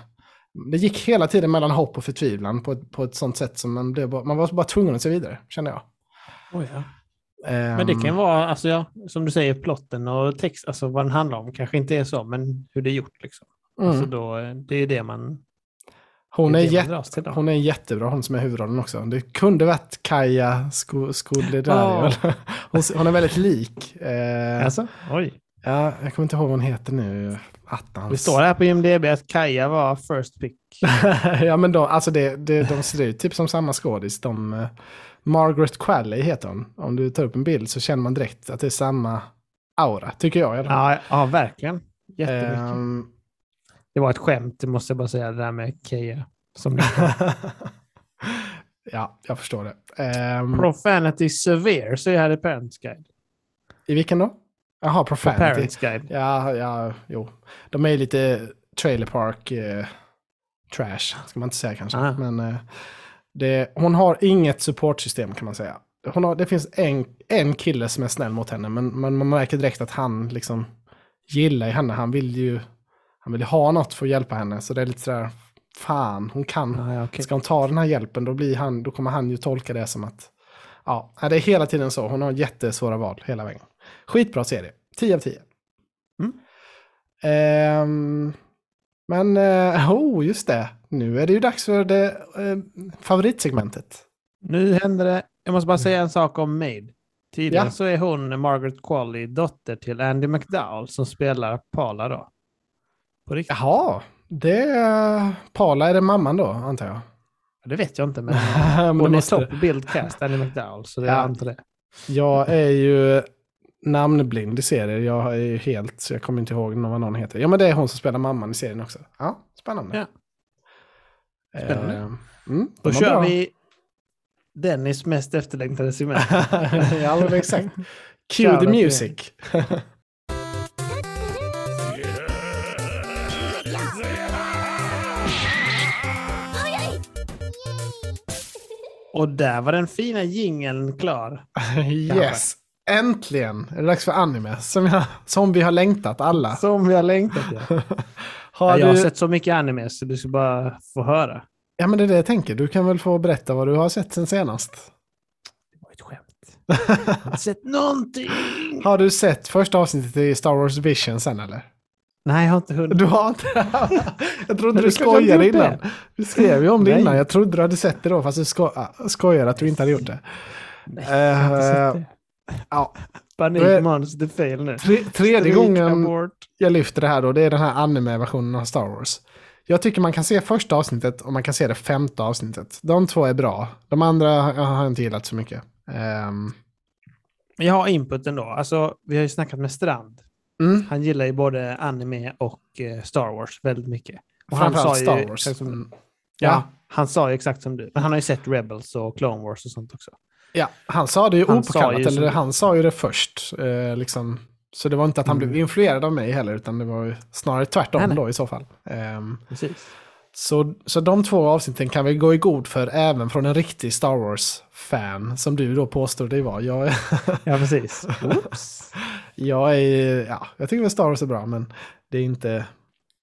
Det gick hela tiden mellan hopp och förtvivlan på ett, på ett sånt sätt som man, blev bara, man var bara tvungen att se vidare, känner jag. Oh ja. Men det kan vara, alltså ja, som du säger, plotten och text, alltså vad den handlar om kanske inte är så, men hur det är gjort liksom. Mm. Alltså då, det är ju det man... Hon är, jätte, hon är jättebra, hon som är huvudrollen också. Det kunde varit Kaja Skodli där. Oh. Hon, hon är väldigt lik. Eh, alltså? Oj. Ja, jag kommer inte ihåg vad hon heter nu. Attans. Det står här på I M D B att Kaja var first pick. Ja, men då, alltså det, det, de ser ut typ som samma skådis. De, eh, Margaret Qualley heter hon. Om du tar upp en bild så känner man direkt att det är samma aura, tycker jag. Ja, ja, verkligen. Jättemycket. Eh, Det var ett skämt, det måste jag bara säga, det där med Keja. Som ja, jag förstår det. Um, Profanity Severe, så jag hade Parents Guide. I vilken då? Jaha, Profanity. Parents Guide. Ja, ja, jo. De är ju lite trailer park eh, trash, ska man inte säga kanske. Aha. Men eh, det, hon har inget supportsystem kan man säga. Hon har, det finns en, en kille som är snäll mot henne, men man, man märker direkt att han liksom gillar henne. Han vill ju Han vill ha något för att hjälpa henne. Så det är lite sådär, fan, hon kan. Ah, okay. Ska hon ta den här hjälpen, då, blir han, då kommer han ju tolka det som att... Ja, det är hela tiden så. Hon har jättesvåra val hela vägen. Skitbra serie. tio av tio. Mm. Um, men, uh, oh, just det. Nu är det ju dags för det uh, favoritsegmentet. Nu händer det... Jag måste bara säga en sak om Maid. Tidigare ja. så är hon, Margaret Qualley, dotter till Andy McDowell som spelar Paula då. Jaha, det är... Paula är det mamman då, antar jag. Ja, det vet jag inte, men hon men måste... är toppbildcast, Andy McDowell, så det ja. är inte det. Jag är ju namnblind i serien, jag är ju helt, så jag kommer inte ihåg vad någon heter. Ja, men det är hon som spelar mamman i serien också. Ja, spännande. Ja. Spännande. Eh, mm, då kör bra. vi Dennis mest efterlängtade segment. Ja, men exakt. Cue the music. Och där var den fina jingeln klar. Yes, äntligen. Det är dags för anime som, jag, som vi har längtat alla. Som vi har längtat, ja. har Jag har du... sett så mycket anime så du ska bara få höra. Ja, men det är det jag tänker. Du kan väl få berätta vad du har sett sen senast. Det var ett skämt. Jag har inte sett någonting. Har du sett första avsnittet i Star Wars Vision sen eller? Nej, jag har inte hunnit. Du har inte. Jag trodde du skojade innan. Vi skrev ju om det Nej. innan. Jag trodde du hade sett det då, fast du sko- skojar att du inte hade gjort det. Nej, uh, jag har inte sett det. Ja. Panikmanus, det är fel nu. Tre, tredje Stryk gången abort. jag lyfter det här då, det är den här anime-versionen av Star Wars. Jag tycker man kan se första avsnittet och man kan se det femte avsnittet. De två är bra. De andra jag har inte gillat så mycket. Um. Jag har input ändå. Alltså, vi har ju snackat med Strand. Mm. Han gillar ju både anime och Star Wars väldigt mycket. Och han sa ju Star Wars. Som, mm. ja, ja, han sa ju exakt som du. Men han har ju sett Rebels och Clone Wars och sånt också. Ja, han sa det ju opåkallat, eller som... han sa ju det först. Eh, liksom. Så det var inte att han mm. blev influerad av mig heller, utan det var ju snarare tvärtom nej, nej. då i så fall. Um, Precis. Så, så de två avsnitten kan vi gå i god för även från en riktig Star Wars-fan som du då påstår det var. Jag... ja, precis. Oops. Jag, är, ja, jag tycker att Star Wars är bra, men det är inte,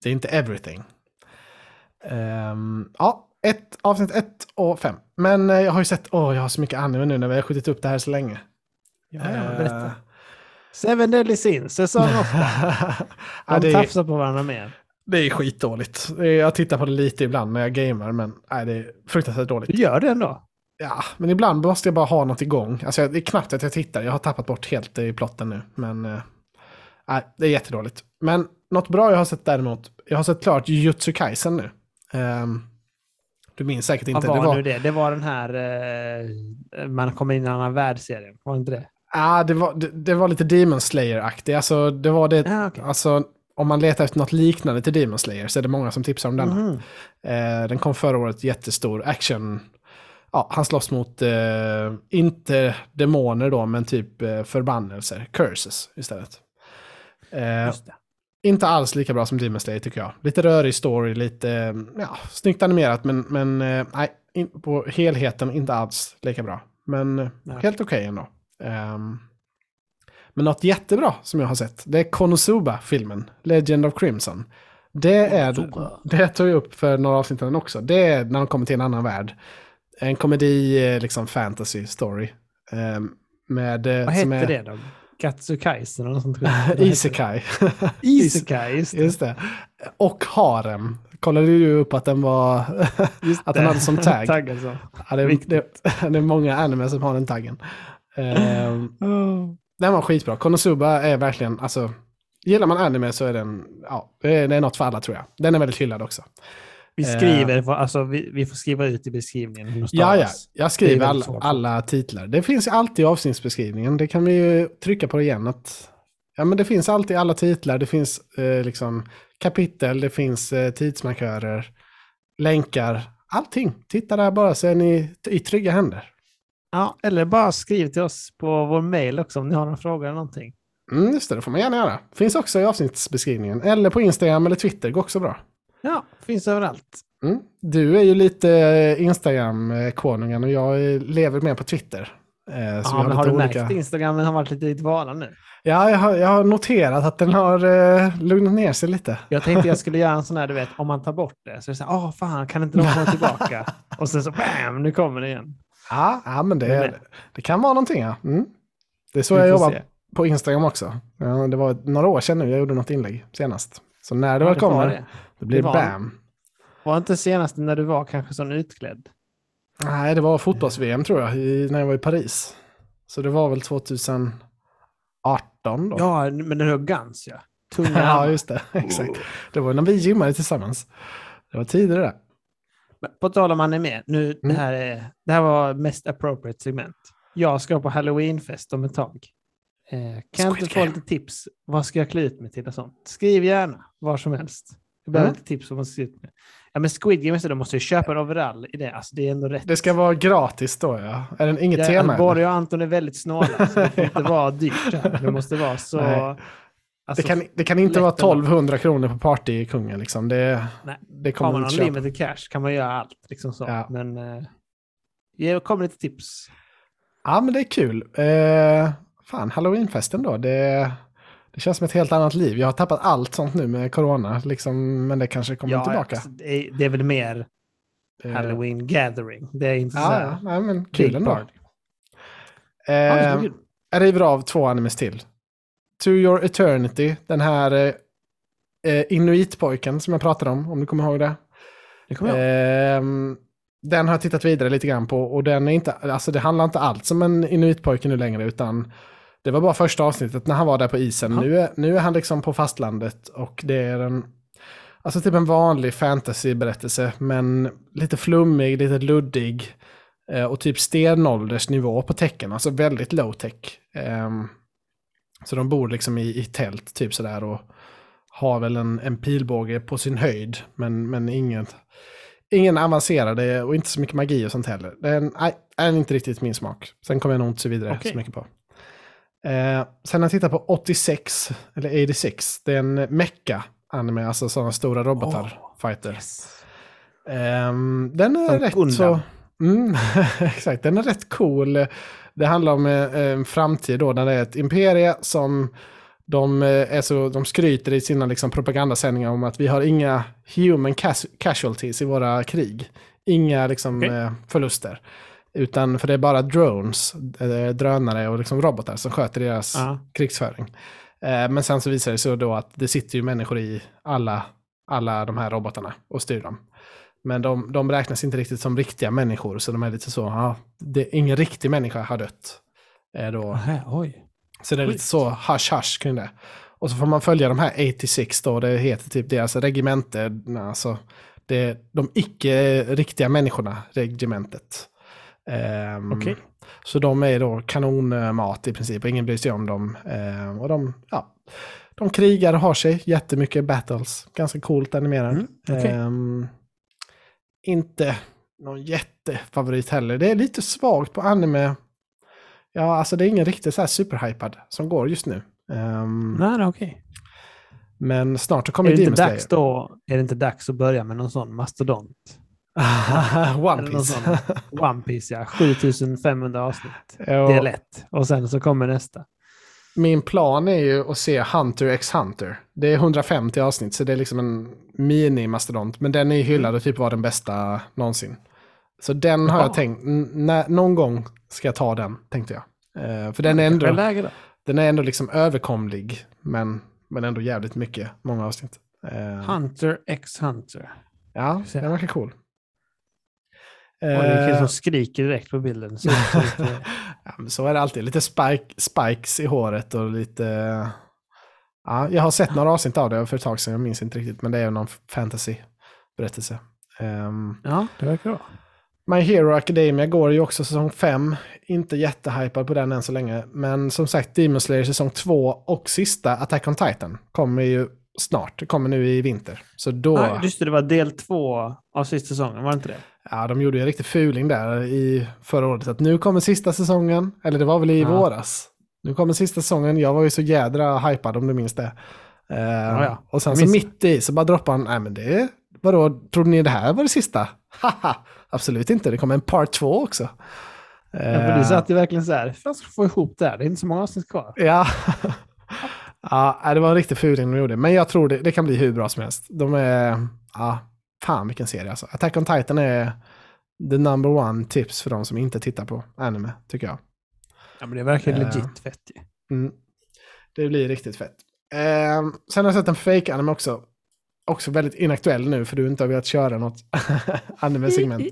det är inte everything. Um, ja, ett, avsnitt ett och fem. Men jag har ju sett, åh, oh, jag har så mycket anime nu när vi har skjutit upp det här så länge. Ja, uh, berätta. Seven Deadly Sins, säsong åtta. De ja, tafsar är... på varandra mer. Det är skitdåligt. Jag tittar på det lite ibland när jag gamer, men nej, det är fruktansvärt dåligt. Du gör det ändå? Ja, men ibland måste jag bara ha något igång. Alltså, det är knappt att jag tittar. Jag har tappat bort helt i plotten nu, men nej, det är jättedåligt. Men något bra jag har sett däremot, jag har sett klart Jujutsu Kaisen nu. Um, du minns säkert inte. Vad var, det var nu det? Det var den här, uh, man kommer in i en annan världsserien, var inte det? Ja, ah, det, var, det, det var lite Demon Slayer-aktigt. Alltså, det var det... Ah, okay. Alltså... Om man letar efter något liknande till Demon Slayer så är det många som tipsar om den. Mm. Eh, den kom förra året, jättestor action. Ja, han slåss mot, eh, inte demoner då, men typ eh, förbannelser, curses istället. Eh, inte alls lika bra som Demon Slayer tycker jag. Lite rörig story, lite ja, snyggt animerat, men, men eh, nej, in, på helheten inte alls lika bra. Men ja. helt okej okay ändå. Eh, Men något jättebra som jag har sett, det är Konosuba-filmen, Legend of Crimson. Det är, det tog jag upp för några avsnitt sedan också. Det är när de kommer till en annan värld. En komedi, liksom fantasy story. Med, vad hette är... det då? Katsukaisen eller något sånt. Isekai. Isekai, just det. Just det. Och harem. Kollade ju upp att den var att den hade som tagg. Tagg alltså. Ja, det, det, det är många anime som har den taggen. Um, oh. Den var skitbra. Konosuba är verkligen, alltså gillar man anime så är den, ja, det är något för alla tror jag. Den är väldigt hyllad också. Vi skriver, för, alltså vi, vi får skriva ut i beskrivningen. Ja, ja, jag skriver alla, alla titlar. Det finns alltid i avsnittsbeskrivningen. Det kan vi ju trycka på igen. Att, ja, men det finns alltid alla titlar. Det finns eh, liksom kapitel, det finns eh, tidsmarkörer, länkar, allting. Titta där bara så är ni i trygga händer. Ja, eller bara skriv till oss på vår mejl också om ni har någon fråga eller någonting. Mm, just det, det får man gärna göra. Finns också i avsnittsbeskrivningen. Eller på Instagram eller Twitter, går också bra. Ja, finns överallt. Mm. Du är ju lite Instagram-konungen och jag lever mer på Twitter. Eh, så ja, men har du olika... märkt Instagram har varit lite i dvala nu? Ja, jag har, jag har noterat att den har eh, lugnat ner sig lite. Jag tänkte jag skulle göra en sån här, du vet, om man tar bort det. Så är det så här, åh fan, kan inte någon komma tillbaka? Och sen så, bam, nu kommer det igen. Ja, ja men det, men, det kan vara någonting, ja. Mm. Det är så jag jobbar se. På Instagram också. Ja, det var några år sedan nu jag gjorde något inlägg senast. Så när det ja, väl det kommer, det. det blir det var, bam. Var inte senast när du var kanske sån utklädd? Nej, det var fotbolls-V M tror jag, i, när jag var i Paris. Så det var väl tjugoarton då. Ja, men det var Gans, ja. Tunga. Ja, just det. Exakt. Det var när vi gymmade tillsammans. Det var tidigare där. Men på tal om man är med, nu, mm. det, här är, det här var mest appropriate segment. Jag ska på Halloweenfest om ett tag. Eh, kan Squid inte få lite tips? Vad ska jag klä ut mig till och sånt? Skriv gärna, var som helst. Jag behöver mm. lite tips om vad ska jag klä ut mig. Ja, men Squid Game, de måste ju köpa en overall i det. Alltså, det är ändå rätt. Det ska vara gratis då, ja. Är det inget ja, tema? Både jag och Anton är väldigt snåla. Så det får inte ja. vara dyrt. Ja. Det måste vara så... Alltså, det, kan, det kan inte vara tolvhundra kronor på party i kungen. Liksom. Det, Nej. det kommer man inte köpa. Har man limited cash kan man göra allt. Liksom så. Ja. Men eh, jag kommer lite tips. Ja, men det är kul. Eh... Fan, Halloweenfesten då, det, det känns som ett helt annat liv. Jag har tappat allt sånt nu med corona, liksom, men det kanske kommer ja, tillbaka. Alltså, det, är, det är väl mer uh, Halloween gathering. Det är inte ja, så här. Ja, men kul ändå. Eh, ja, jag river av två animes till. To Your Eternity, den här eh, Inuit-pojken som jag pratade om, om du kommer ihåg det. Det kommer jag ihåg. Eh, Den har jag tittat vidare lite grann på och den är inte, alltså det handlar inte allt som en Inuit-pojke nu längre utan det var bara första avsnittet när han var där på isen. Ja. Nu, är, nu är han liksom på fastlandet och det är en, alltså typ en vanlig fantasyberättelse men lite flummig, lite luddig eh, och typ stenåldersnivå på tecken, alltså väldigt low-tech. Eh, så de bor liksom i, i tält typ sådär och har väl en, en pilbåge på sin höjd men, men inget... Ingen avancerade och inte så mycket magi och sånt heller. Den är inte riktigt min smak. Sen kommer jag nog inte så vidare okay. så mycket på. Eh, sen har jag tittat på åttiosex, eller åttiosex. Det är en mecha-anime, alltså sådana stora robotar, oh, fighter. Yes. Eh, den är som rätt undan. så... Mm, exakt, den är rätt cool. Det handlar om eh, framtid då, när det är ett imperie som... De, är så, de skryter i sina liksom propagandasändningar om att vi har inga human cas- casualties i våra krig. Inga liksom, okay. eh, förluster. Utan för det är bara drones, eh, drönare och liksom robotar som sköter deras uh-huh. krigsföring. Eh, men sen så visar det sig då att det sitter ju människor i alla, alla de här robotarna och styr dem. Men de, de räknas inte riktigt som riktiga människor så de är lite så, ah, det, ingen riktig människa har dött. Eh, då. Aha, oj. Så det är lite så hasch-hasch kring det. Och så får man följa de här åttiosex då. Det heter typ deras regemente. Alltså det, de icke-riktiga människorna, regementet. Um, Okej. Okay. Så de är då kanonmat i princip. Och ingen bryr sig om dem. Um, och de, ja, de krigar och har sig jättemycket battles. Ganska coolt animerad. Mm, okay. um, inte någon jättefavorit heller. Det är lite svagt på anime... Ja, alltså det är ingen riktigt så här superhypad som går just nu. Um, Nej, okej. Okay. Men snart så kommer det inte dags då. Är det inte dags att börja med någon sån mastodont? One Piece. One Piece, ja. sjutusenfemhundra avsnitt. Och, det är lätt. Och sen så kommer nästa. Min plan är ju att se Hunter x Hunter. Det är hundrafemtio avsnitt så det är liksom en mini-mastodont. Men den är ju hyllad och typ var den bästa någonsin. Så den har ja. jag tänkt, n- n- någon gång ska jag ta den, tänkte jag. Eh, för den är ändå, är den är ändå liksom överkomlig, men, men ändå jävligt mycket, många avsnitt. Eh, Hunter x Hunter. Ja, den verkar cool. Och det är en kille som skriker direkt på bilden. Så, ja, men så är det alltid. Lite spike, spikes i håret och lite... Ja, jag har sett några avsnitt av det för ett tag sedan, jag minns inte riktigt. Men det är någon fantasy-berättelse. Um, ja, det verkar bra. My Hero Academia går ju också säsong fem. Inte jättehypad på den än så länge. Men som sagt, Demon Slayer säsong två och sista Attack on Titan kommer ju snart. Det kommer nu i vinter. Så då... ah, just det, det var del två av sista säsongen, var det inte det? Ja, de gjorde ju en riktig fuling där i förra året. Att nu kommer sista säsongen, eller det var väl i ja. våras. Nu kommer sista säsongen, jag var ju så jädra hypad om du minns det. Uh, ja, ja. Och sen så mitt i så bara droppade han, nej men det, vadå, trodde ni det här var det sista? Haha, absolut inte, det kommer en part två också. Uh, ja, för du sa att det verkligen så här, jag ska få ihop det här, det är inte så många avsnitt kvar. Ja, ja, det var en riktig fuling de gjorde, men jag tror det, det kan bli hur bra som helst. De är, ja, fan vilken serie alltså. Attack on Titan är the number one tips för de som inte tittar på anime, tycker jag. Ja, men det verkar uh, legit fett ju. Mm. Det blir riktigt fett. Uh, sen har jag sett en fake anime också. Också väldigt inaktuell nu för du inte har velat köra något anime-segment.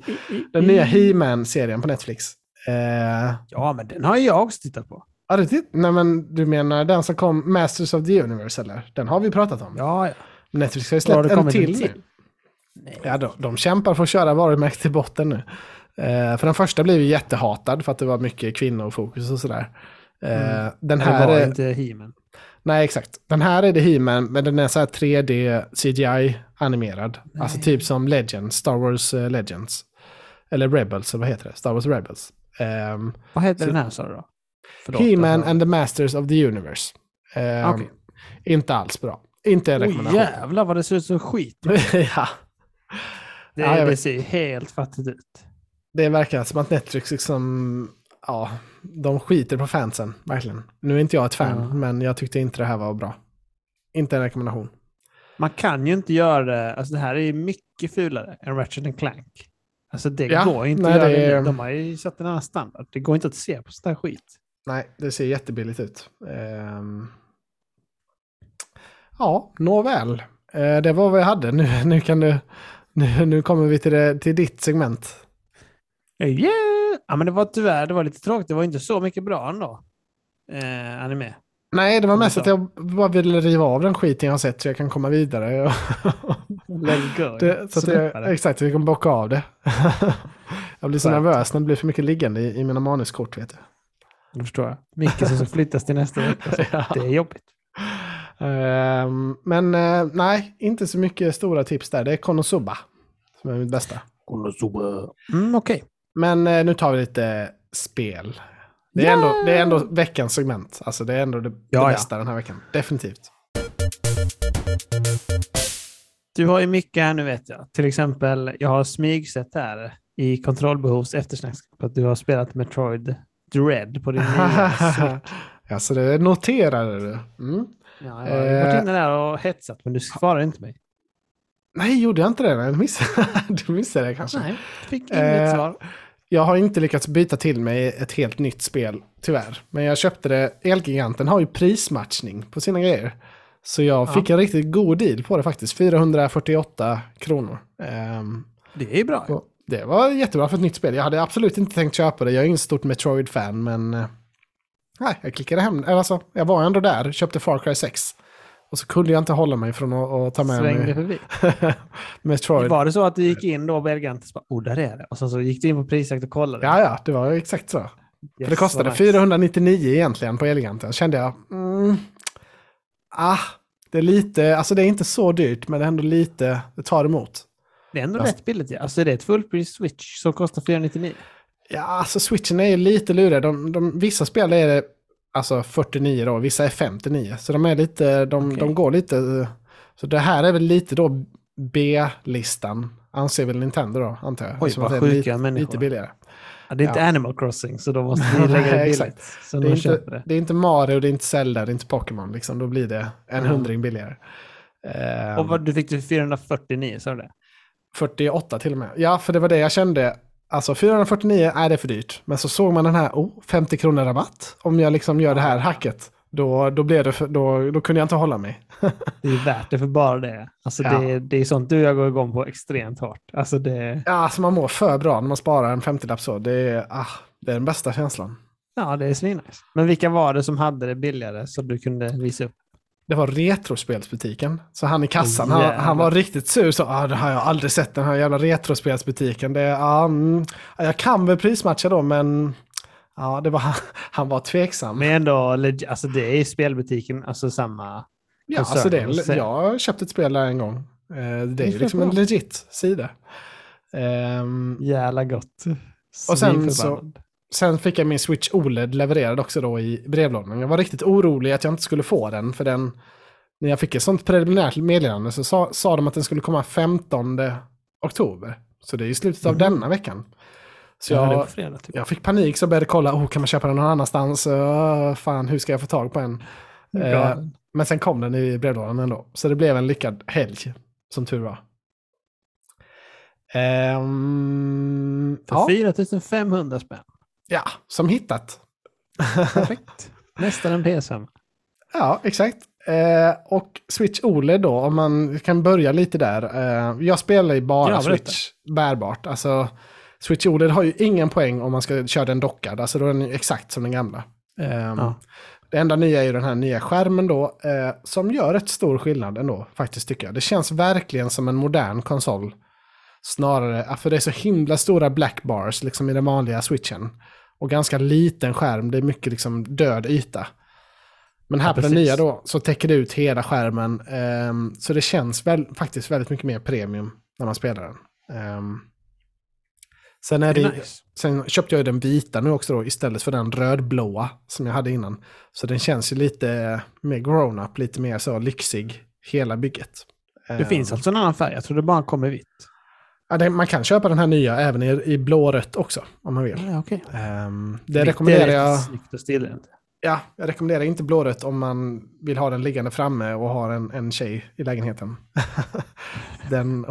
Den nya He-Man-serien på Netflix. Uh, ja, men den har jag också tittat på. Ja, det titt- Nej, men du menar den som kom Masters of the Universe, eller? Den har vi pratat om. Ja, ja. Netflix har ju släppt en till nu. Nej. Ja, de, de kämpar för att köra varumärket till botten nu. Eh, för den första blev ju jättehatad för att det var mycket kvinnofokus och sådär. Eh, mm. Den här det var är... inte He-Man. Nej, exakt. Den här är det He-Man, men den är så här tre D C G I-animerad. Nej. Alltså typ som Legends, Star Wars eh, Legends. Eller Rebels, vad heter det? Star Wars Rebels. Eh, vad heter så... den här, sa du då? Förlåt, He-Man och... and the Masters of the Universe. Eh, okay. Inte alls bra. Inte en rekommendation. Åh jävlar vad det ser ut som skit. Ja. Det, ja, det ser helt fattigt ut. Det verkar som att Netflix liksom, ja, de skiter på fansen, verkligen. Nu är inte jag ett fan, mm. men jag tyckte inte det här var bra. Inte en rekommendation. Man kan ju inte göra det, alltså det här är mycket fulare än Ratchet and Clank. Alltså det ja, går inte nej, att göra det. De har ju satt en annan standard. Det går inte att se på sån här skit. Nej, det ser jättebilligt ut. Um... Ja, nåväl. Uh, det var vad jag hade. Nu, nu kan du... Nu, nu kommer vi till, det, till ditt segment. Yeah. Ja, men det var tyvärr, det var lite tråkigt. Det var inte så mycket bra ändå. Eh, anime. Nej, det var mest att jag bara ville riva av den skiten jag har sett så jag kan komma vidare. det, så att jag, exakt, jag kan bocka av det. Jag blir så right. nervös när det blir för mycket liggande i, i mina manuskort, vet du. Jag förstår jag. Micke som ska flyttas till nästa vecka. Ja. Det är jobbigt. Uh, men uh, nej, inte så mycket stora tips där. Det är Konosuba som är mitt bästa. Konosuba. Mm, okej. Okay. Men uh, nu tar vi lite spel. Det är, yeah. ändå, det är ändå veckans segment. Alltså det är ändå det, ja, det bästa ja. den här veckan. Definitivt. Du har ju mycket här nu vet jag. Till exempel, jag har smygsett här i kontrollbehovs eftersnacks att du har spelat Metroid Dread på din nya Switch. Alltså det noterade du. Mm. Ja, jag har varit inne där och hetsat, men du svarar inte mig. Nej, gjorde jag inte det? Nej, du, missade, du missade det kanske. Nej, fick inget eh, svar. Jag har inte lyckats byta till mig ett helt nytt spel, tyvärr. Men jag köpte det, Elgiganten har ju prismatchning på sina grejer. Så jag fick ja. en riktigt god deal på det faktiskt, fyrahundrafyrtioåtta kronor. Eh, det är bra. Och det var jättebra för ett nytt spel. Jag hade absolut inte tänkt köpa det, jag är ingen stort Metroid-fan, men... Nej, jag klickade hem. Alltså, jag var ändå där, köpte Far Cry sex. Och så kunde jag inte hålla mig från att, att ta med Svängde mig. Svängde förbi. Metroid. Var det så att du gick in då och belgant och bara, oh, där är det. Och sen så gick du in på Prisjakt och kollade. Ja, ja, det var exakt så. Yes, för det kostade nice. fyrahundranittionio egentligen på Eleganten. Kände jag, mm, ah, det är lite, alltså det är inte så dyrt, men det är ändå lite, det tar emot. Det är ändå alltså, rätt billigt, ja. Alltså det är ett fullpris Switch som kostar fyrahundranittionio. Ja, alltså Switchen är ju lite lurig. De, de, vissa spel är det alltså fyrtionio då, vissa är femtionio. Så de är lite, de, okay. de går lite... Så det här är väl lite då B-listan, anser väl Nintendo då, antar jag. Oj, vad sjuka li, människor. Lite billigare. Ja, det är inte ja. Animal Crossing, så då måste vi lägga det billigt. Så det, är inte, det. det är inte Mario, det är inte Zelda, det är inte Pokémon. Liksom. Då blir det en mm. hundring billigare. Um, och vad, du fick du fyrahundrafyrtionio, sa du det? fyrtioåtta till och med. Ja, för det var det jag kände... Alltså fyrahundrafyrtionio, är det för dyrt. Men så såg man den här, oh, femtio kronor rabatt. Om jag liksom gör det här hacket, då, då, blev det för, då, då kunde jag inte hålla mig. Det är värt det för bara det. Alltså ja. det, det är sånt du och jag går igång på extremt hårt. Alltså det... Ja, alltså man mår för bra när man sparar en femtiolapp så. Det är, ah, det är den bästa känslan. Ja, det är svinnice. Men vilka var det som hade det billigare så du kunde visa upp? Det var retrospelsbutiken. Så han i kassan, han, han var riktigt sur. Så ah, det har jag aldrig sett, den här jävla retrospelsbutiken. Det, ah, mm, jag kan väl prismatcha då, men ah, det var, han var tveksam. Men ändå, alltså det är ju spelbutiken, alltså samma koncern. Ja, alltså det, jag köpte ett spel där en gång. Det är ju liksom en legit sida. Um, Jävla gott. Så och sen så... Sen fick jag min Switch O L E D levererad också då i brevlådan. Jag var riktigt orolig att jag inte skulle få den. För den, när jag fick ett sånt preliminärt meddelande så sa, sa de att den skulle komma femtonde oktober. Så det är ju slutet av mm. denna veckan. Så jag, jag, fredag, typ. jag fick panik så började kolla, oh, kan man köpa den någon annanstans? Uh, fan, hur ska jag få tag på en? Eh, men sen kom den i brevlådan ändå. Så det blev en lyckad helg, som tur var. Um, för ja. fyra tusen femhundra spänn. Ja, som hittat. Perfekt. Nästan en P S fem. Ja, exakt. Eh, och Switch O L E D då, om man kan börja lite där. Eh, jag spelar ju bara ja, Switch bärbart. Alltså, Switch O L E D har ju ingen poäng om man ska köra den dockad. Alltså, då är den ju exakt som den gamla. Eh, ja. Det enda nya är ju den här nya skärmen då, eh, som gör ett stor skillnad ändå, faktiskt tycker jag. Det känns verkligen som en modern konsol. Snarare, för det är så himla stora black bars liksom i den vanliga Switchen. Och ganska liten skärm, det är mycket liksom död yta. Men här ja, på den nya då så täcker det ut hela skärmen. Um, så det känns väl, faktiskt väldigt mycket mer premium när man spelar den. Um, sen, är det, nice. sen köpte jag ju den vita nu också då istället för den rödblåa som jag hade innan. Så den känns ju lite mer grown-up, lite mer så lyxig hela bygget. Det um, finns alltså en annan färg, jag tror det bara kommer vitt. Man kan köpa den här nya även i, i blårött också, om man vill. Ja, okay. um, det Riktigt rekommenderar jag... Ja, jag rekommenderar inte blårött om man vill ha den liggande framme och har en, en tjej i lägenheten. den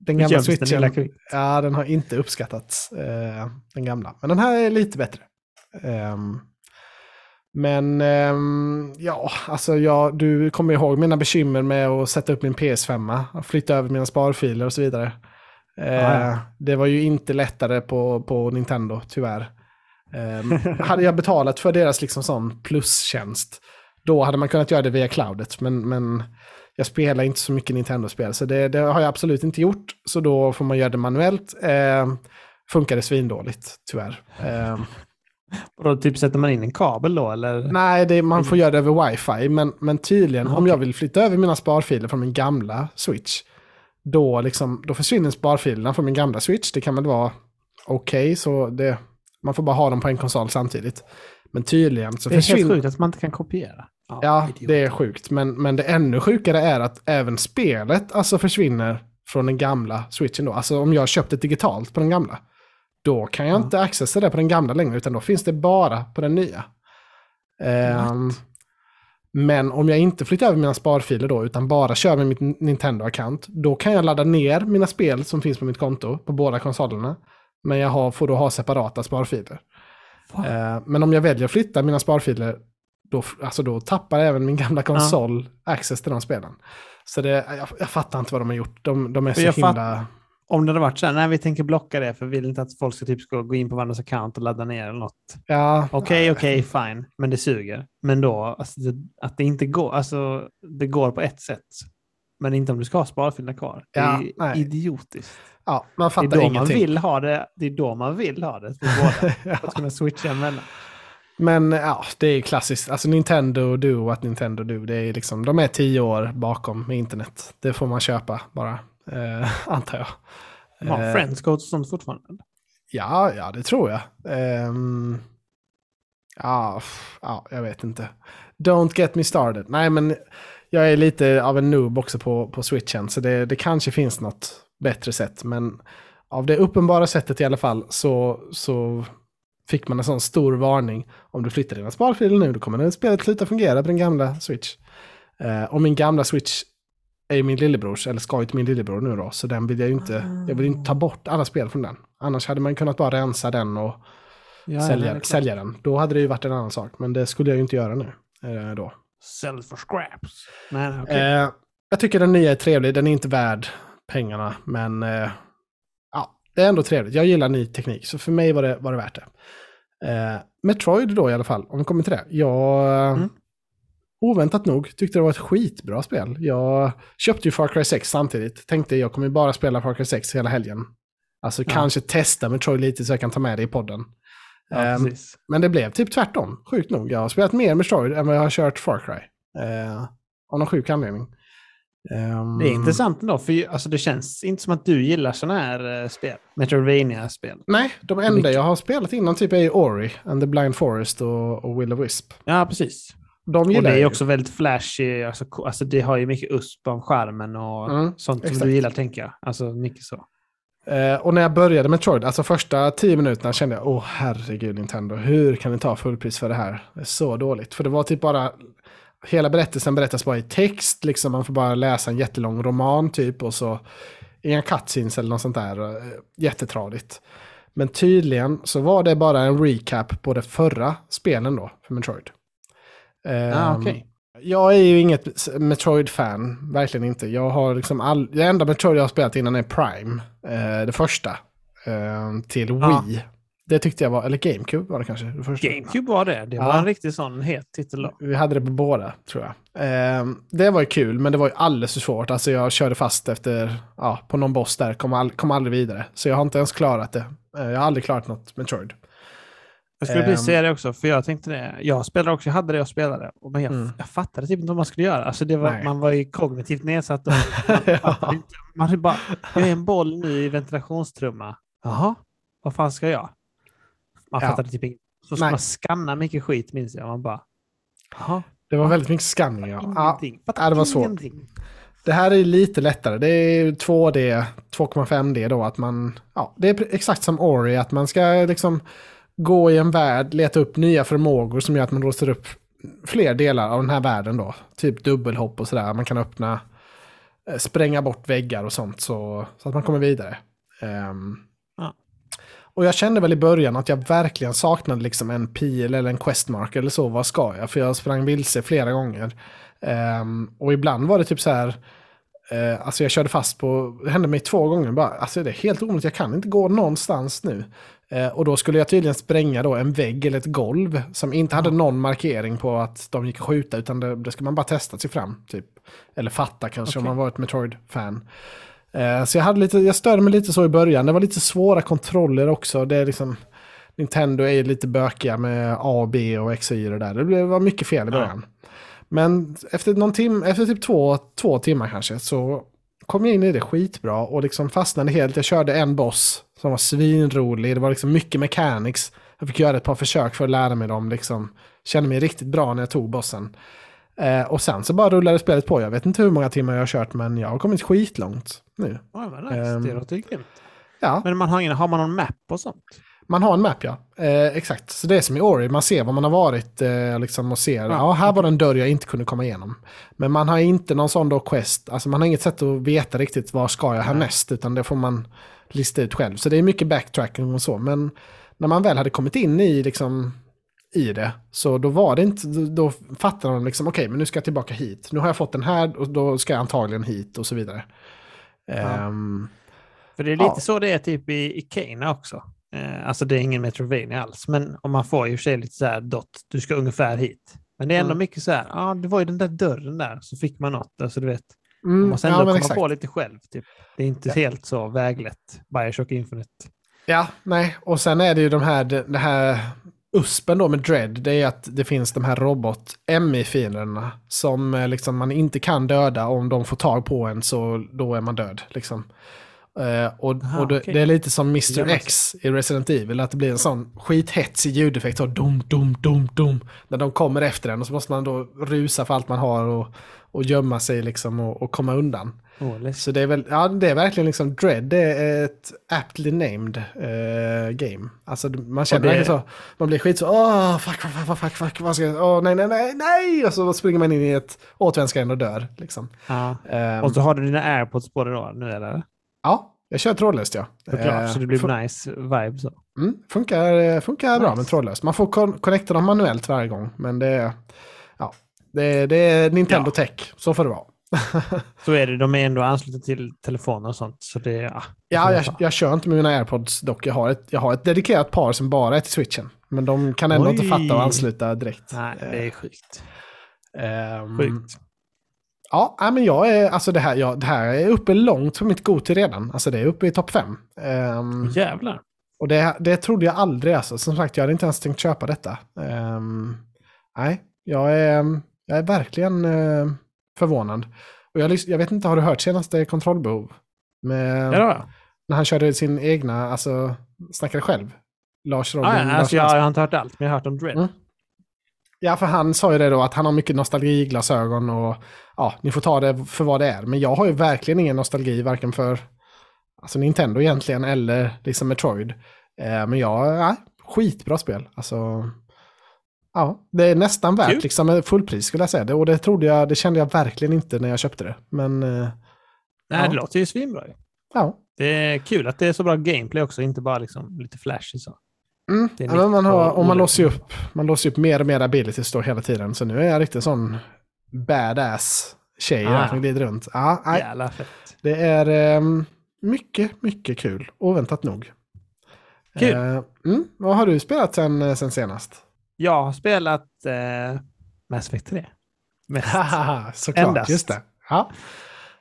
den gamla Switchen, den ja, den har inte uppskattats, eh, den gamla. Men den här är lite bättre. Um, men um, ja, alltså jag, du kommer ihåg mina bekymmer med att sätta upp min P S fem, och flytta över mina sparfiler och så vidare. Eh, det var ju inte lättare på, på Nintendo, tyvärr. Eh, hade jag betalat för deras liksom sån plustjänst, då hade man kunnat göra det via cloudet. Men, men jag spelar inte så mycket Nintendo-spel, så det, det har jag absolut inte gjort. Så då får man göra det manuellt. Eh, funkar det svindåligt, tyvärr. Eh, Och då typ sätter man in en kabel då? Eller? Nej, det, man får göra det över Wi-Fi. Men, men tydligen, okay. om jag vill flytta över mina sparfiler från min gamla Switch, Då, liksom, då försvinner sparfilerna från min gamla Switch. Det kan väl vara okej. Okay, så det, man får bara ha dem på en konsol samtidigt. Men tydligen så det är försvinner... helt sjukt att man inte kan kopiera. Oh, ja, idiot. Det är sjukt. Men, men det ännu sjukare är att även spelet alltså försvinner från den gamla Switchen då. Alltså om jag köpte det digitalt på den gamla, då kan jag mm. inte accessa det på den gamla längre, utan då finns det bara på den nya. Um, Men om jag inte flyttar över mina sparfiler då, utan bara kör med mitt Nintendo-account, då kan jag ladda ner mina spel som finns på mitt konto på båda konsolerna. Men jag har, får då ha separata sparfiler. Eh, men om jag väljer att flytta mina sparfiler, då, alltså då tappar även min gamla konsol ja. access till de spelen. Så det, jag, jag fattar inte vad de har gjort. De, de är så himla... Fatt, om det hade varit så här, nej vi tänker blocka det, för vi vill inte att folk ska typ ska gå in på varandras account och ladda ner eller något. Ja. Okej, okej, fine. Men det suger. Men då, alltså, det, att det inte går, alltså det går på ett sätt. Men inte om du ska ha sparfilerna kvar. Det ja, är nej. idiotiskt. Ja, man fattar det är då ingenting. Man vill ha det, det är då man vill ha det. ja. Att kunna switcha emellan. Men ja, det är klassiskt. Alltså Nintendo Duo, att Nintendo Duo, det är liksom, de är tio år bakom med internet. Det får man köpa bara. Uh, antar jag. Har uh, Friends Code sånt fortfarande? Ja, ja, det tror jag. Um, ja, f- ja, jag vet inte. Don't get me started. Nej, men jag är lite av en noob också på, på Switchen, så det, det kanske finns något bättre sätt, men av det uppenbara sättet i alla fall så, så fick man en sån stor varning. Om du flyttar dina sparfiler nu, då kommer det spelet sluta fungera på den gamla Switch. Uh, och min gamla Switch är ju min lillebrors, eller ska ju till min lillebror nu då, så den vill jag ju inte, mm. jag vill inte ta bort alla spel från den. Annars hade man kunnat bara rensa den och ja, sälja, ja, sälja den. Då hade det ju varit en annan sak, men det skulle jag ju inte göra nu. Eh, då. Sell for scraps. Nej, okay. eh, jag tycker den nya är trevlig, den är inte värd pengarna, men eh, ja, det är ändå trevligt. Jag gillar ny teknik, så för mig var det, var det värt det. Eh, Metroid då i alla fall, om vi kommer till det. Jag... Mm. Oväntat nog tyckte det var ett skitbra spel. Jag köpte ju Far Cry sex samtidigt. Tänkte jag kommer bara spela Far Cry sex hela helgen. Alltså ja. Kanske testa Metroid lite så jag kan ta med det i podden. Ja, um, men det blev typ tvärtom. Sjukt nog. Jag har spelat mer Metroid än vad jag har kört Far Cry. Uh, av någon sjuk anledning. Um, det är intressant ändå. För alltså, det känns inte som att du gillar såna här uh, spel. Metroidvania-spel. Nej, de enda Mycket. jag har spelat innan typ är Ori and the Blind Forest och, och Will of Wisp. Ja, precis. De och det är ju också väldigt flashy, alltså, alltså det har ju mycket usp av skärmen och mm, sånt som exakt. du gillar, tänker jag. Alltså mycket så. Eh, och när jag började med Metroid, alltså första tio minuterna kände jag, åh herregud Nintendo, hur kan ni ta fullpris för det här? Det är så dåligt. För det var typ bara, hela berättelsen berättas bara i text, liksom man får bara läsa en jättelång roman typ och så inga cutscenes eller något sånt där, jättetradigt. Men tydligen så var det bara en recap på det förra spelen då, för Metroid. Um, ah, okay. Jag är ju inget Metroid-fan, verkligen inte. Jag har liksom all, det enda Metroid jag har spelat innan är Prime, eh, det första eh, till Wii. Ah. Det tyckte jag var, eller GameCube var det kanske. Det första. GameCube var det, det var ah. en riktigt sån het titel. Vi hade det på båda, tror jag. Eh, det var ju kul, men det var ju alldeles för svårt. Alltså jag körde fast efter, ja, på någon boss där, kom, all, kom aldrig vidare. Så jag har inte ens klarat det. Eh, jag har aldrig klarat något Metroid. Jag skulle precis säga det också, för jag tänkte det. Jag spelade också, jag hade det jag spelade. Men jag, mm. jag fattade typ inte vad man skulle göra. Alltså det var, man var ju kognitivt nedsatt. Och man ja. inte, man bara, jag är en boll nu i ventilationstrumma. Jaha, vad fan ska jag? Man ja. fattade typ inte. Så ska man skanna mycket skit, minns jag. Man bara, jaha. Det var väldigt mycket skanning, ja. Ja, ja, det var svårt. Ingenting. Det här är lite lättare. Det är två D, två komma fem D då. Att man, ja, det är exakt som Ori, att man ska liksom... gå i en värld, leta upp nya förmågor som gör att man rostar upp fler delar av den här världen då. Typ dubbelhopp och sådär. Man kan öppna, spränga bort väggar och sånt så, så att man kommer vidare. Um, ja. Och jag kände väl i början att jag verkligen saknade liksom en pil eller en questmark eller så. Vad ska jag? För jag sprang vilse flera gånger. Um, och ibland var det typ så här... Uh, alltså jag körde fast på... Det hände mig två gånger bara. Alltså det är helt omöjligt. Jag kan inte gå någonstans nu. Och då skulle jag tydligen spränga då en vägg eller ett golv som inte hade någon markering på att de gick skjuta, utan det, det ska man bara testa sig fram typ, eller fatta kanske, okay. om man var ett Metroid-fan. Eh, så jag hade lite, jag störde mig lite så i början. Det var lite svåra kontroller också. Det är liksom, Nintendo är lite bökiga med A, B och X och Y och det där. Det var mycket fel i början. Ja. Men efter någon tim, efter typ två, två timmar kanske så kom jag in i det skitbra och liksom fastnade helt. Jag körde en boss som var svinrolig. Det var liksom mycket mechanics. Jag fick göra ett par försök för att lära mig dem. Liksom. Kände mig riktigt bra när jag tog bossen. Eh, och sen så bara rullade spelet på. Jag vet inte hur många timmar jag har kört, men jag har kommit skitlångt nu. Ja, oh, vad nice. Um, det låter ju grymt. Ja. Men man har, ingen, har man någon map och sånt? Man har en map, ja. Eh, exakt. Så det är som i Ori. Man ser var man har varit eh, liksom, och ser, mm. ja, här var en dörr jag inte kunde komma igenom. Men man har inte någon sån då quest. Alltså man har inget sätt att veta riktigt var ska jag härnäst, mm. utan det får man lista ut själv. Så det är mycket backtracking och så. Men när man väl hade kommit in i, liksom, i det, så då var det inte, då fattade de liksom, okej, okay, men nu ska jag tillbaka hit. Nu har jag fått den här och då ska jag antagligen hit och så vidare. Mm. Um, För det är lite ja. så det är typ i, i Kena också. Alltså det är ingen Metroidvania alls, men om man får ju sig lite så här dot, du ska ungefär hit. Men det är ändå mm. mycket så här, ja ah, det var ju den där dörren där, så fick man något, alltså du vet. Mm. Man måste ändå ja, komma exakt. på lite själv typ. Det är inte ja. helt så väglätt Bioshock Infinite. Ja, nej, och sen är det ju de här, det här uspen då med Dread, det är att det finns de här robot-M I-fienderna som liksom man inte kan döda, om de får tag på en så då är man död liksom. Uh, och Aha, och det, okay. det är lite som mister X i Resident Evil, att det blir en sån skithetsig ljudeffekt så dum, dum, dum, dum när de kommer efter den, och så måste man då rusa för allt man har och, och gömma sig liksom och, och komma undan. Åh, så det är väl, ja, det är verkligen liksom Dread, det är ett aptly named uh, game. Alltså man känner det... så, man blir skit så åh, oh, fuck, fuck, fuck, fuck, fuck vad ska jag, åh, oh, nej, nej, nej, nej, och så springer man in i ett återvändsgränd och dör liksom. Ja. Um, och så har du dina AirPods på dig då nu eller? Ja, jag kör trådlöst, ja. Klart, eh, så det blir fun- nice vibe så. Mm, funkar funkar nice. Bra med trådlöst. Man får kon- connecta dem manuellt varje gång, men det, ja, det, det är Nintendo ja. Tech, så får det vara. Så är det, de är ändå anslutna till telefoner och sånt, så det ja. Ja, jag, jag kör inte med mina AirPods dock. Jag har ett jag har ett dedikerat par som bara är till switchen, men de kan ändå Oj. inte fatta och ansluta direkt. Nej, det är sjukt. Ehm sjukt. Ja, men jag är, alltså det här, jag, det här är uppe långt på mitt godtycke redan. Alltså det är uppe i topp fem. Um, Jävlar. Och det, det trodde jag aldrig. Alltså. Som sagt, jag hade inte ens tänkt köpa detta. Um, nej, jag är, jag är verkligen uh, förvånad. Och jag, jag vet inte, har du hört senaste kontrollbehov? Med, ja, när han körde sin egna, alltså snackade själv. Lars Robin. Ah, ja, alltså, jag, jag har inte hört allt, men jag har hört om Dread. Mm. Ja, för han sa ju det då att han har mycket nostalgi i glasögon och ja, ni får ta det för vad det är. Men jag har ju verkligen ingen nostalgi varken för alltså Nintendo egentligen eller liksom Metroid. Eh, men jag, ja, skitbra spel. Alltså, ja, det är nästan värt cool. liksom fullpris skulle jag säga det. Och det trodde jag, det kände jag verkligen inte när jag köpte det. Men, eh, nej, ja. Det låter ju svinbra. Ja. Det är kul att det är så bra gameplay också, inte bara liksom lite flashy så. Mm. Ja, man har, och man låser upp man låser upp mer och mer abilities står hela tiden, så nu är jag riktigt sån badass tjej ah. som glider runt. Ah, jävla fett. Det är um, mycket, mycket kul, oväntat nog. Kul. Uh, mm. Vad har du spelat sen, sen senast? Jag har spelat uh, Mass Effect tre. Såklart, endast. Just det. Ja.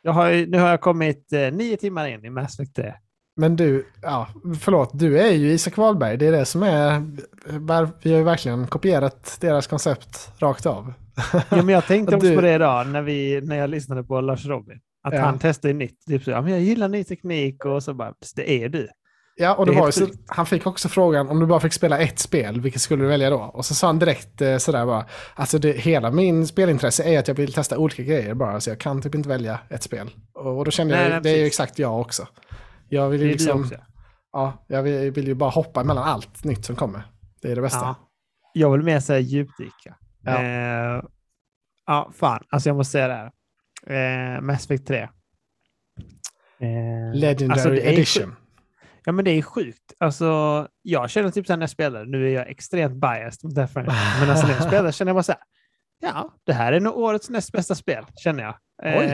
Jag har, nu har jag kommit uh, nio timmar in i Mass Effect tre. Men du, ja, förlåt, du är ju Isak Wahlberg. Det är det som är, vi har ju verkligen kopierat deras koncept rakt av. Ja, men jag tänkte också du... på det idag när, vi, när jag lyssnade på Lars Robin. Att ja. han testade nytt. Typ så, ja, men jag gillar ny teknik och så bara, det är du. Ja, och det det var så, han fick också frågan om du bara fick spela ett spel, vilket skulle du välja då? Och så sa han direkt eh, sådär bara, alltså det, hela min spelintresse är att jag vill testa olika grejer bara, så jag kan typ inte välja ett spel. Och, och då kände nej, jag, nej, det är ju exakt jag också. Jag vill ju liksom, ja, jag vill, vill ju bara hoppa mellan allt nytt som kommer. Det är det bästa. Ja. Jag vill mer säga djupdyka. Ja. Eh, ja, fan. Alltså jag måste säga det här. Eh, Mass Effect tre. Eh, Legendary alltså Edition. Ja, men det är sjukt. Alltså, jag känner typ så här när jag spelar. Nu är jag extremt biased. Därför, men alltså när jag spelar känner jag bara så här. Ja, det här är nog årets näst bästa spel, känner jag.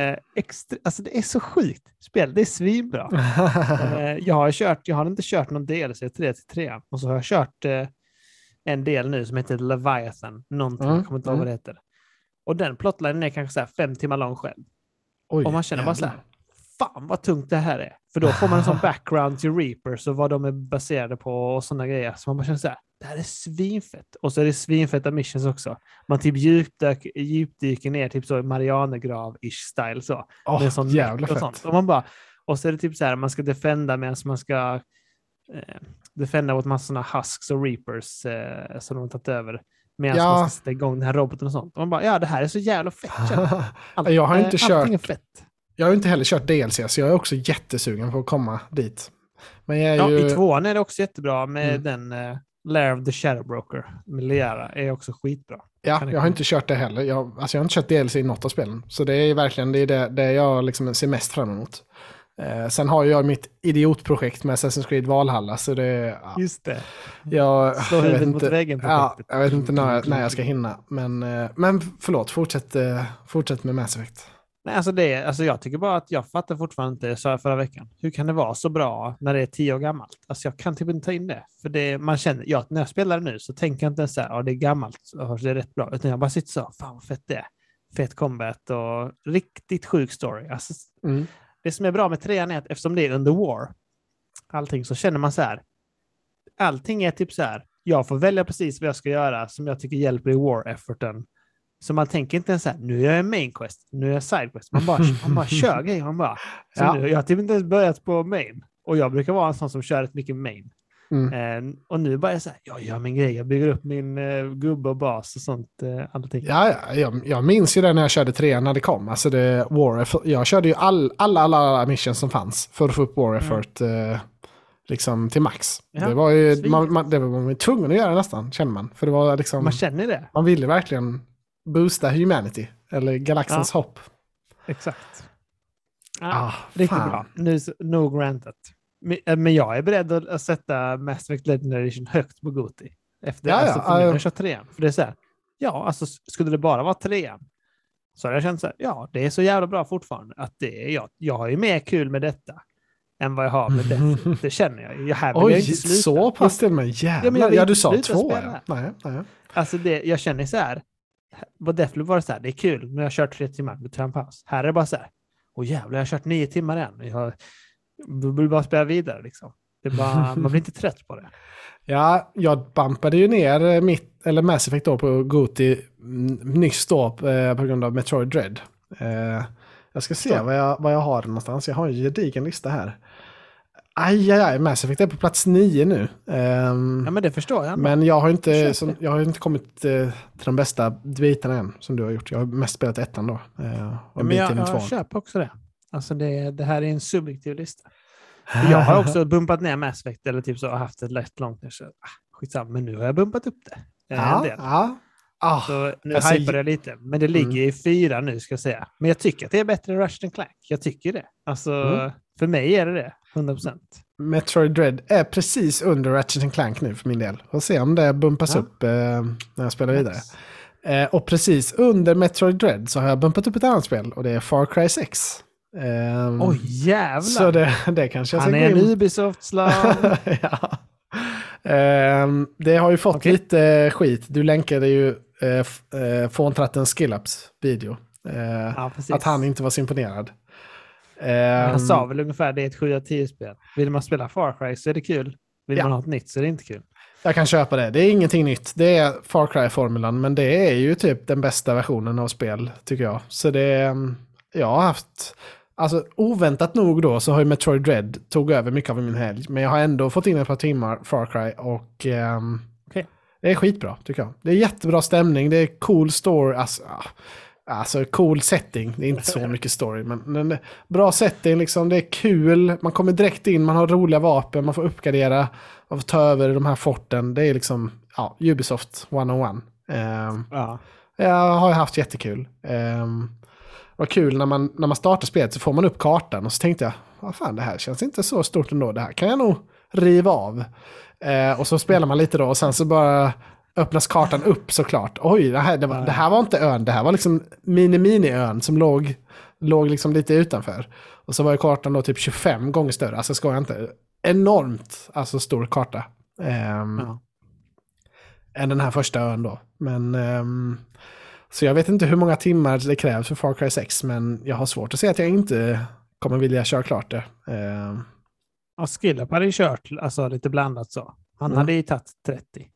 Eh, extra, alltså det är så sjukt spel, det är svinbra. eh, jag, har kört, jag har inte kört någon del, så jag är tre till tre. Och så har jag kört eh, en del nu som heter Leviathan. Någonting, mm, jag kommer inte ihåg mm. vad det heter. Och den plotlinen är kanske så här fem timmar lång själv. Oj, och man känner jävla. bara så här, fan vad tungt det här är. För då får man en sån background till Reapers och vad de är baserade på och sådana grejer. Så man bara känner så här, det här är svinfett. Och så är det svinfetta missions också. Man typ djupdök, djupdyker ner typ så i Marianegrav-ish style så. Åh, oh, sån jävla och sånt. Och, man bara, och så är det typ så här, man ska defenda medan man ska eh, defenda mot massorna husks och reapers eh, som de har tagit över. Medan ja. man ska sätta igång den här roboten och sånt. Och man bara, ja det här är så jävla fett. Allt, jag har inte eh, kört... är fett. Jag har inte heller kört D L C, så jag är också jättesugen på att komma dit. Men jag är ja, ju... I tvåan är det också jättebra med mm. den... Eh, Lair of the Shadow Broker med Lera är också skitbra. Ja, jag har inte kört det heller. Jag, alltså jag har inte kört D L C i något av spelen. Så det är verkligen det, är det, det jag liksom ser mest fram emot. Eh, sen har jag mitt idiotprojekt med Assassin's Creed Valhalla. Så det, ja. Just det. Jag, jag, vet inte, ja, jag vet inte när jag, när jag ska hinna. Men, eh, men förlåt, fortsätt, eh, fortsätt med Mass Effect. Nej, alltså det, alltså jag tycker bara att jag fattar fortfarande inte, så här förra veckan. Hur kan det vara så bra när det är tio år gammalt? Alltså jag kan typ inte ta in det. För det, man känner, ja, när jag spelar det nu så tänker jag inte så här, ja det är gammalt och det är rätt bra. Utan jag bara sitter så, fan vad fett det är. Fett combat och riktigt sjuk story. Alltså, mm. Det som är bra med trean är att eftersom det är under war, allting så känner man så här, allting är typ så här, jag får välja precis vad jag ska göra som jag tycker hjälper i war-efforten. Så man tänker inte ens så här, nu är jag main quest, nu är jag side quest. Man bara, man bara kör grejer. Man bara, så ja. Nu, jag har typ inte ens börjat på main. Och jag brukar vara en sån som kör rätt mycket main. Mm. Eh, och nu bara är så här, jag gör min grej. Jag bygger upp min eh, gubbe och bas och sånt. Eh, allting. Ja, ja jag, jag minns ju det när jag körde trean när det kom. Alltså det, war effort, jag körde ju all, alla, alla, alla missions som fanns för att få upp war effort mm. eh, liksom till max. Ja, det var ju man, man, det var man tvungen att göra nästan, känner man. För det var liksom, man känner det. Man ville verkligen boosta humanity eller galaxens ja. hopp. Exakt. Ja, ah, riktigt fan. Bra. Nu, nog rantat. Men, men jag är beredd att, att sätta Mass Effect Legendary Edition högt på G O T Y. Efter ja, alltså, för ja, jag kör trean. För det är så här, ja, alltså skulle det bara vara trean så hade jag känt så här, ja, det är så jävla bra fortfarande att det är, jag, jag har ju mer kul med detta än vad jag har med det. Det känner jag. Jag här vill oj, jag inte sluta. Så pass till mig. Jävlar, ja, men ja, du sa två. Ja. Nej, nej. Alltså det, jag känner så här, på Deathloop var det så här, det är kul, men jag har kört tre timmar, då tar jag en paus. Här är det bara så här, åh jävlar, jag har kört nio timmar än. Jag vill bara spela vidare liksom. Det är bara, man blir inte trött på det. Ja, jag bumpade ju ner mitt, eller Mass Effect då på G O T Y nyss då på grund av Metroid Dread. Jag ska se vad jag, vad jag har någonstans. Jag har en gedigen lista här. Aj, aj, aj, Mass Effect är på plats nio nu. Um, ja, men det förstår jag. Men jag har inte, som, jag har inte kommit uh, till de bästa bitarna än som du har gjort. Jag har mest spelat ettan då. Uh, ja, men jag, jag köper också det. Alltså det, det här är en subjektiv lista. Jag har också bumpat ner Mass Effect eller typ så har haft ett lätt långt ner. Så, ah, skitsamma, men nu har jag bumpat upp det. det ja, del. ja. Ah, så nu alltså, hypar jag lite. Men det ligger mm. i fyra nu ska jag säga. Men jag tycker att det är bättre än Ratchet and Clank. Jag tycker det. Alltså, mm. för mig är det det. hundra procent. Metroid Dread är precis under Ratchet and Clank nu för min del. Och se om det bumpas ja. upp eh, när jag spelar vidare. Eh, och precis under Metroid Dread så har jag bumpat upp ett annat spel. Och det är Far Cry sex. Åh eh, oh, jävlar! Så det, det kanske jag ska gå in. Han är en Ubisoft-slav. ja. eh, det har ju fått okay. lite skit. Du länkade ju Eh, eh, Fåntratten Skillups video eh, ja, att han inte var så imponerad eh, han sa väl ungefär det är ett sju av tio spel. Vill man spela Far Cry så är det kul, vill ja. man ha ett nytt så är det inte kul. Jag kan köpa det, det är ingenting nytt, det är Far Cry-formulan, men det är ju typ den bästa versionen av spel tycker jag. Så det, jag har haft alltså oväntat nog då så har ju Metroid Dread tog över mycket av min helg, men jag har ändå fått in ett par timmar Far Cry och eh, det är skitbra, tycker jag. Det är jättebra stämning, det är cool story, alltså, alltså cool setting. Det är inte så mycket story, men, men bra setting, liksom, det är kul. Man kommer direkt in, man har roliga vapen, man får uppgradera, man får ta över de här forten. Det är liksom, ja, Ubisoft one oh one. Um, ja. Jag har haft jättekul. Um, vad kul, när man, när man startar spelet så får man upp kartan och så tänkte jag, vad fan, det här känns inte så stort ändå, det här kan jag nog riva av. Eh, och så spelar man lite då och sen så bara öppnas kartan upp såklart. Oj, det här, det var, det här var inte ön, det här var liksom mini-mini-ön som låg, låg liksom lite utanför. Och så var ju kartan då typ tjugofem gånger större, alltså ska jag inte. Enormt, alltså stor karta. Ehm, ja. Än den här första ön då. Men, ehm, så jag vet inte hur många timmar det krävs för Far Cry sex, men jag har svårt att säga att jag inte kommer vilja köra klart det. Ehm, Ja, Skillup hade ju kört alltså, lite blandat så. Han mm. hade ju tagit trettio.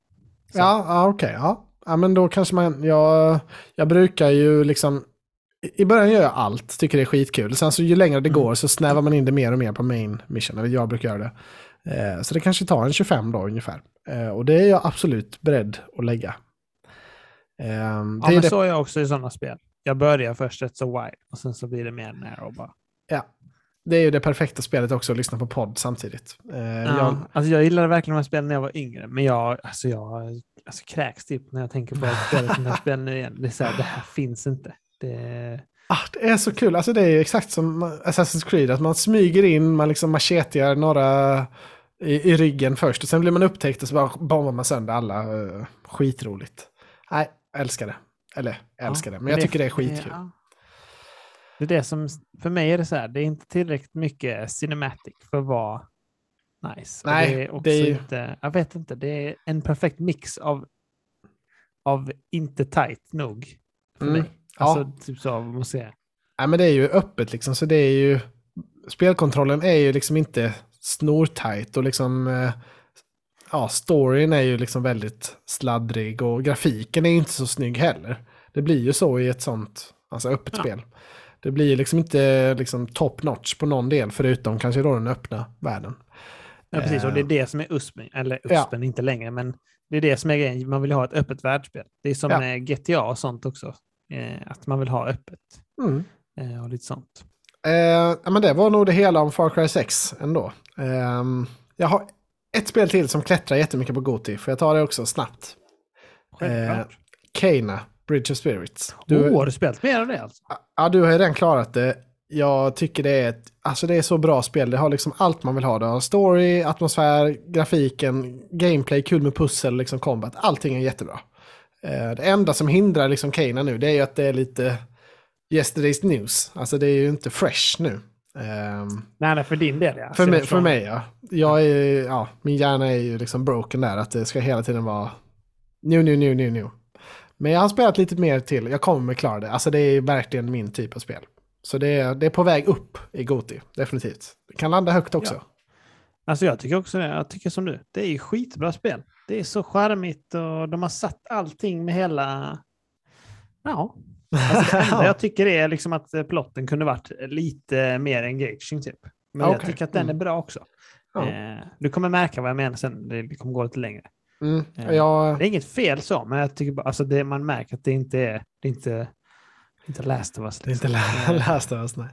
Så. Ja, ja okej. Okay, ja. Ja, men då kanske man... Jag, jag brukar ju liksom... I början gör jag allt. Tycker det är skitkul. Sen så ju längre det mm. går så snävar man in det mer och mer på main mission. Eller jag brukar göra det. Eh, så det kanske tar en tjugofem dagar ungefär. Eh, och det är jag absolut beredd att lägga. Eh, det ja, är men det... så är jag också i sådana spel. Jag börjar först rätt så wide. Och sen så blir det mer narrow bara. Ja. Det är ju det perfekta spelet också att lyssna på podd samtidigt. Eh, ja, jag... Alltså jag gillade verkligen de här spelen när jag var yngre. Men jag, alltså jag alltså kräks typ när jag tänker på att spela de här spelen nu igen. Det är så här, det här finns inte. Det... Ah, det är så kul. Alltså det är ju exakt som Assassin's Creed. Att man smyger in, man liksom machetear några i, i ryggen först. Och sen blir man upptäckt och så bara bombar man sönder alla. Skitroligt. Nej, älskar det. Eller älskar ja, det. Men jag det, tycker det är skitkul. Ja. Det är det som, för mig är det så här, det är inte tillräckligt mycket cinematic för att vara nice. Nej, och det är också det är... inte, jag vet inte, det är en perfekt mix av, av inte tight nog för mm. mig. Alltså ja. typ så, man måste säga. Ja, men det är ju öppet liksom, så det är ju, spelkontrollen är ju liksom inte snortajt och liksom, ja, storyn är ju liksom väldigt sladdrig och grafiken är ju inte så snygg heller. det blir ju så i ett sånt alltså öppet ja. spel. Det blir liksom inte liksom top notch på någon del förutom kanske då den öppna världen. Ja, precis. Och det är det som är uspen. Eller uspen, ja. inte längre. Men det är det som är grejen. Man vill ha ett öppet världsspel. Det är som ja. G T A och sånt också. Att man vill ha öppet. Mm. Och lite sånt. Eh, men det var nog det hela om Far Cry sex ändå. Eh, jag har ett spel till som klättrar jättemycket på G O T Y. För jag tar det också snabbt. Eh, Kena, Bridge of Spirits. Åh, du, oh, du spelat mer av det alltså? Ja, du har ju redan klarat det. Jag tycker det är, ett, alltså det är så bra spel. Det har liksom allt man vill ha. Det har story, atmosfär, grafiken, gameplay, kul med pussel, liksom combat. Allting är jättebra. Eh, det enda som hindrar liksom Kena nu, det är ju att det är lite yesterday's news. Alltså det är ju inte fresh nu. Um, nej, nej, för din del ja. För mig, för mig ja. Jag är, ja. Min hjärna är ju liksom broken där. Att det ska hela tiden vara new, new, new, new, new. Men jag har spelat lite mer till. Jag kommer klara det. Alltså det är verkligen min typ av spel. Så det är, det är på väg upp i G O T Y. Definitivt. Det kan landa högt också. Ja. Alltså jag tycker också det. Jag tycker som du. Det är ju skitbra spel. Det är så charmigt och de har satt allting med hela... Ja... Alltså, jag tycker det är liksom att plotten kunde varit lite mer engaging typ. Men okay. jag tycker att den mm. är bra också. Ja. Eh, du kommer märka vad jag menar sen. Det kommer gå lite längre. Mm. Eh, jag... Det är inget fel så, men jag tycker bara, alltså det, man märker att det inte är det är inte inte Last of Us. Det är inte Last of Us, nej.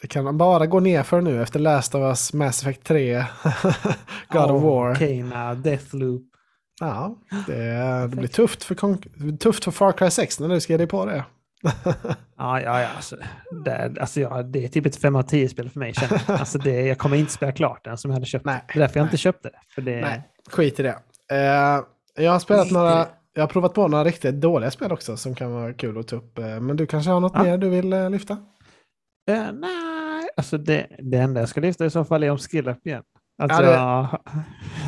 Det kan man bara gå ner för nu efter Last of Us, Mass Effect tre, God oh, of War, Kena, Deathloop. Ja, det, det blir tufft för, tufft för Far Cry sex när du ska dig på det. ja, ja, ja, alltså, det, alltså, ja, det är typ ett fem av tio-spel för mig. Känner jag. Alltså, det, jag kommer inte spela klart den som jag hade köpt. Nej, det är därför jag nej. inte köpte det, för det. Nej, skit i det. Uh, jag har spelat några, jag har provat på några riktigt dåliga spel också som kan vara kul att ta upp. Uh, men du kanske har något ja. mer du vill uh, lyfta? Uh, nej, alltså det, det enda jag ska lyfta i så fall är om Skill Up igen. Alltså, är, det, ja.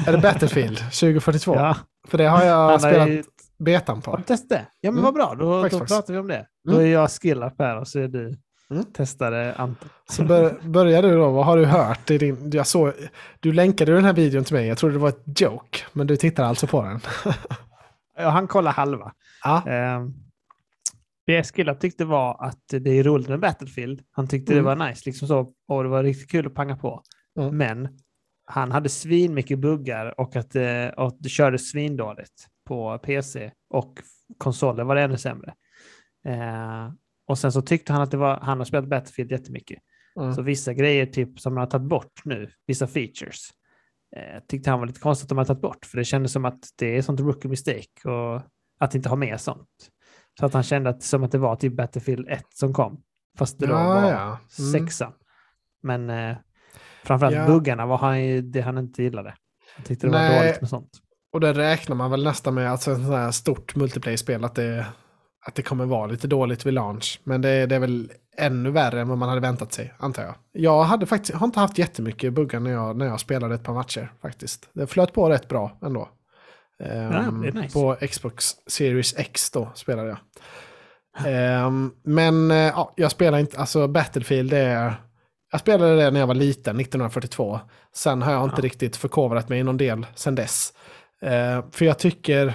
är det Battlefield tjugo fyrtiotvå? Ja. För det har jag ja, spelat ju... betan på. Testa. Ja, men mm. vad bra. Då, Fax, då Fax. pratar vi om det. Mm. Då är jag skillad här och så är du mm. testade Anton. Så bör, börjar du då. Vad har du hört? I din, jag såg, du länkade den här videon till mig. Jag trodde det var ett joke. Men du tittar alltså på den. Ja, han kollar halva. Ja. Um, det Skillab tyckte var att det är roligt med Battlefield. Han tyckte mm. det var nice. Liksom så, och det var riktigt kul att panga på. Mm. Men... han hade svin mycket buggar och att, eh, att det körde svin dåligt på P C och konsolen var det ännu sämre. Eh, och sen så tyckte han att det var, han har spelat Battlefield jättemycket. Mm. Så vissa grejer typ som han har tagit bort nu, vissa features, eh, tyckte han var lite konstigt att de har tagit bort. För det kändes som att det är sånt rookie mistake och att inte ha med sånt. Så att han kände att, som att det var typ Battlefield ett som kom. Fast det då ja, var ja. Mm. sexan. Men... Eh, framförallt ja. buggarna var han, det han inte gillade. Han tyckte det Nej. var dåligt med sånt. Och det räknar man väl nästan med, alltså ett sånt här stort multiplayer-spel att det, att det kommer vara lite dåligt vid launch. Men det, det är väl ännu värre än vad man hade väntat sig, antar jag. Jag hade faktiskt, har inte haft jättemycket buggar när jag, när jag spelade ett par matcher faktiskt. Det flöt på rätt bra ändå. Um, ja, nice. På Xbox Series X då spelade jag. um, men ja, jag spelar inte, alltså Battlefield det är... Jag spelade det när jag var liten, nittonhundrafyrtiotvå. Sen har jag inte ja. riktigt förkovrat mig i någon del sen dess. Eh, för jag tycker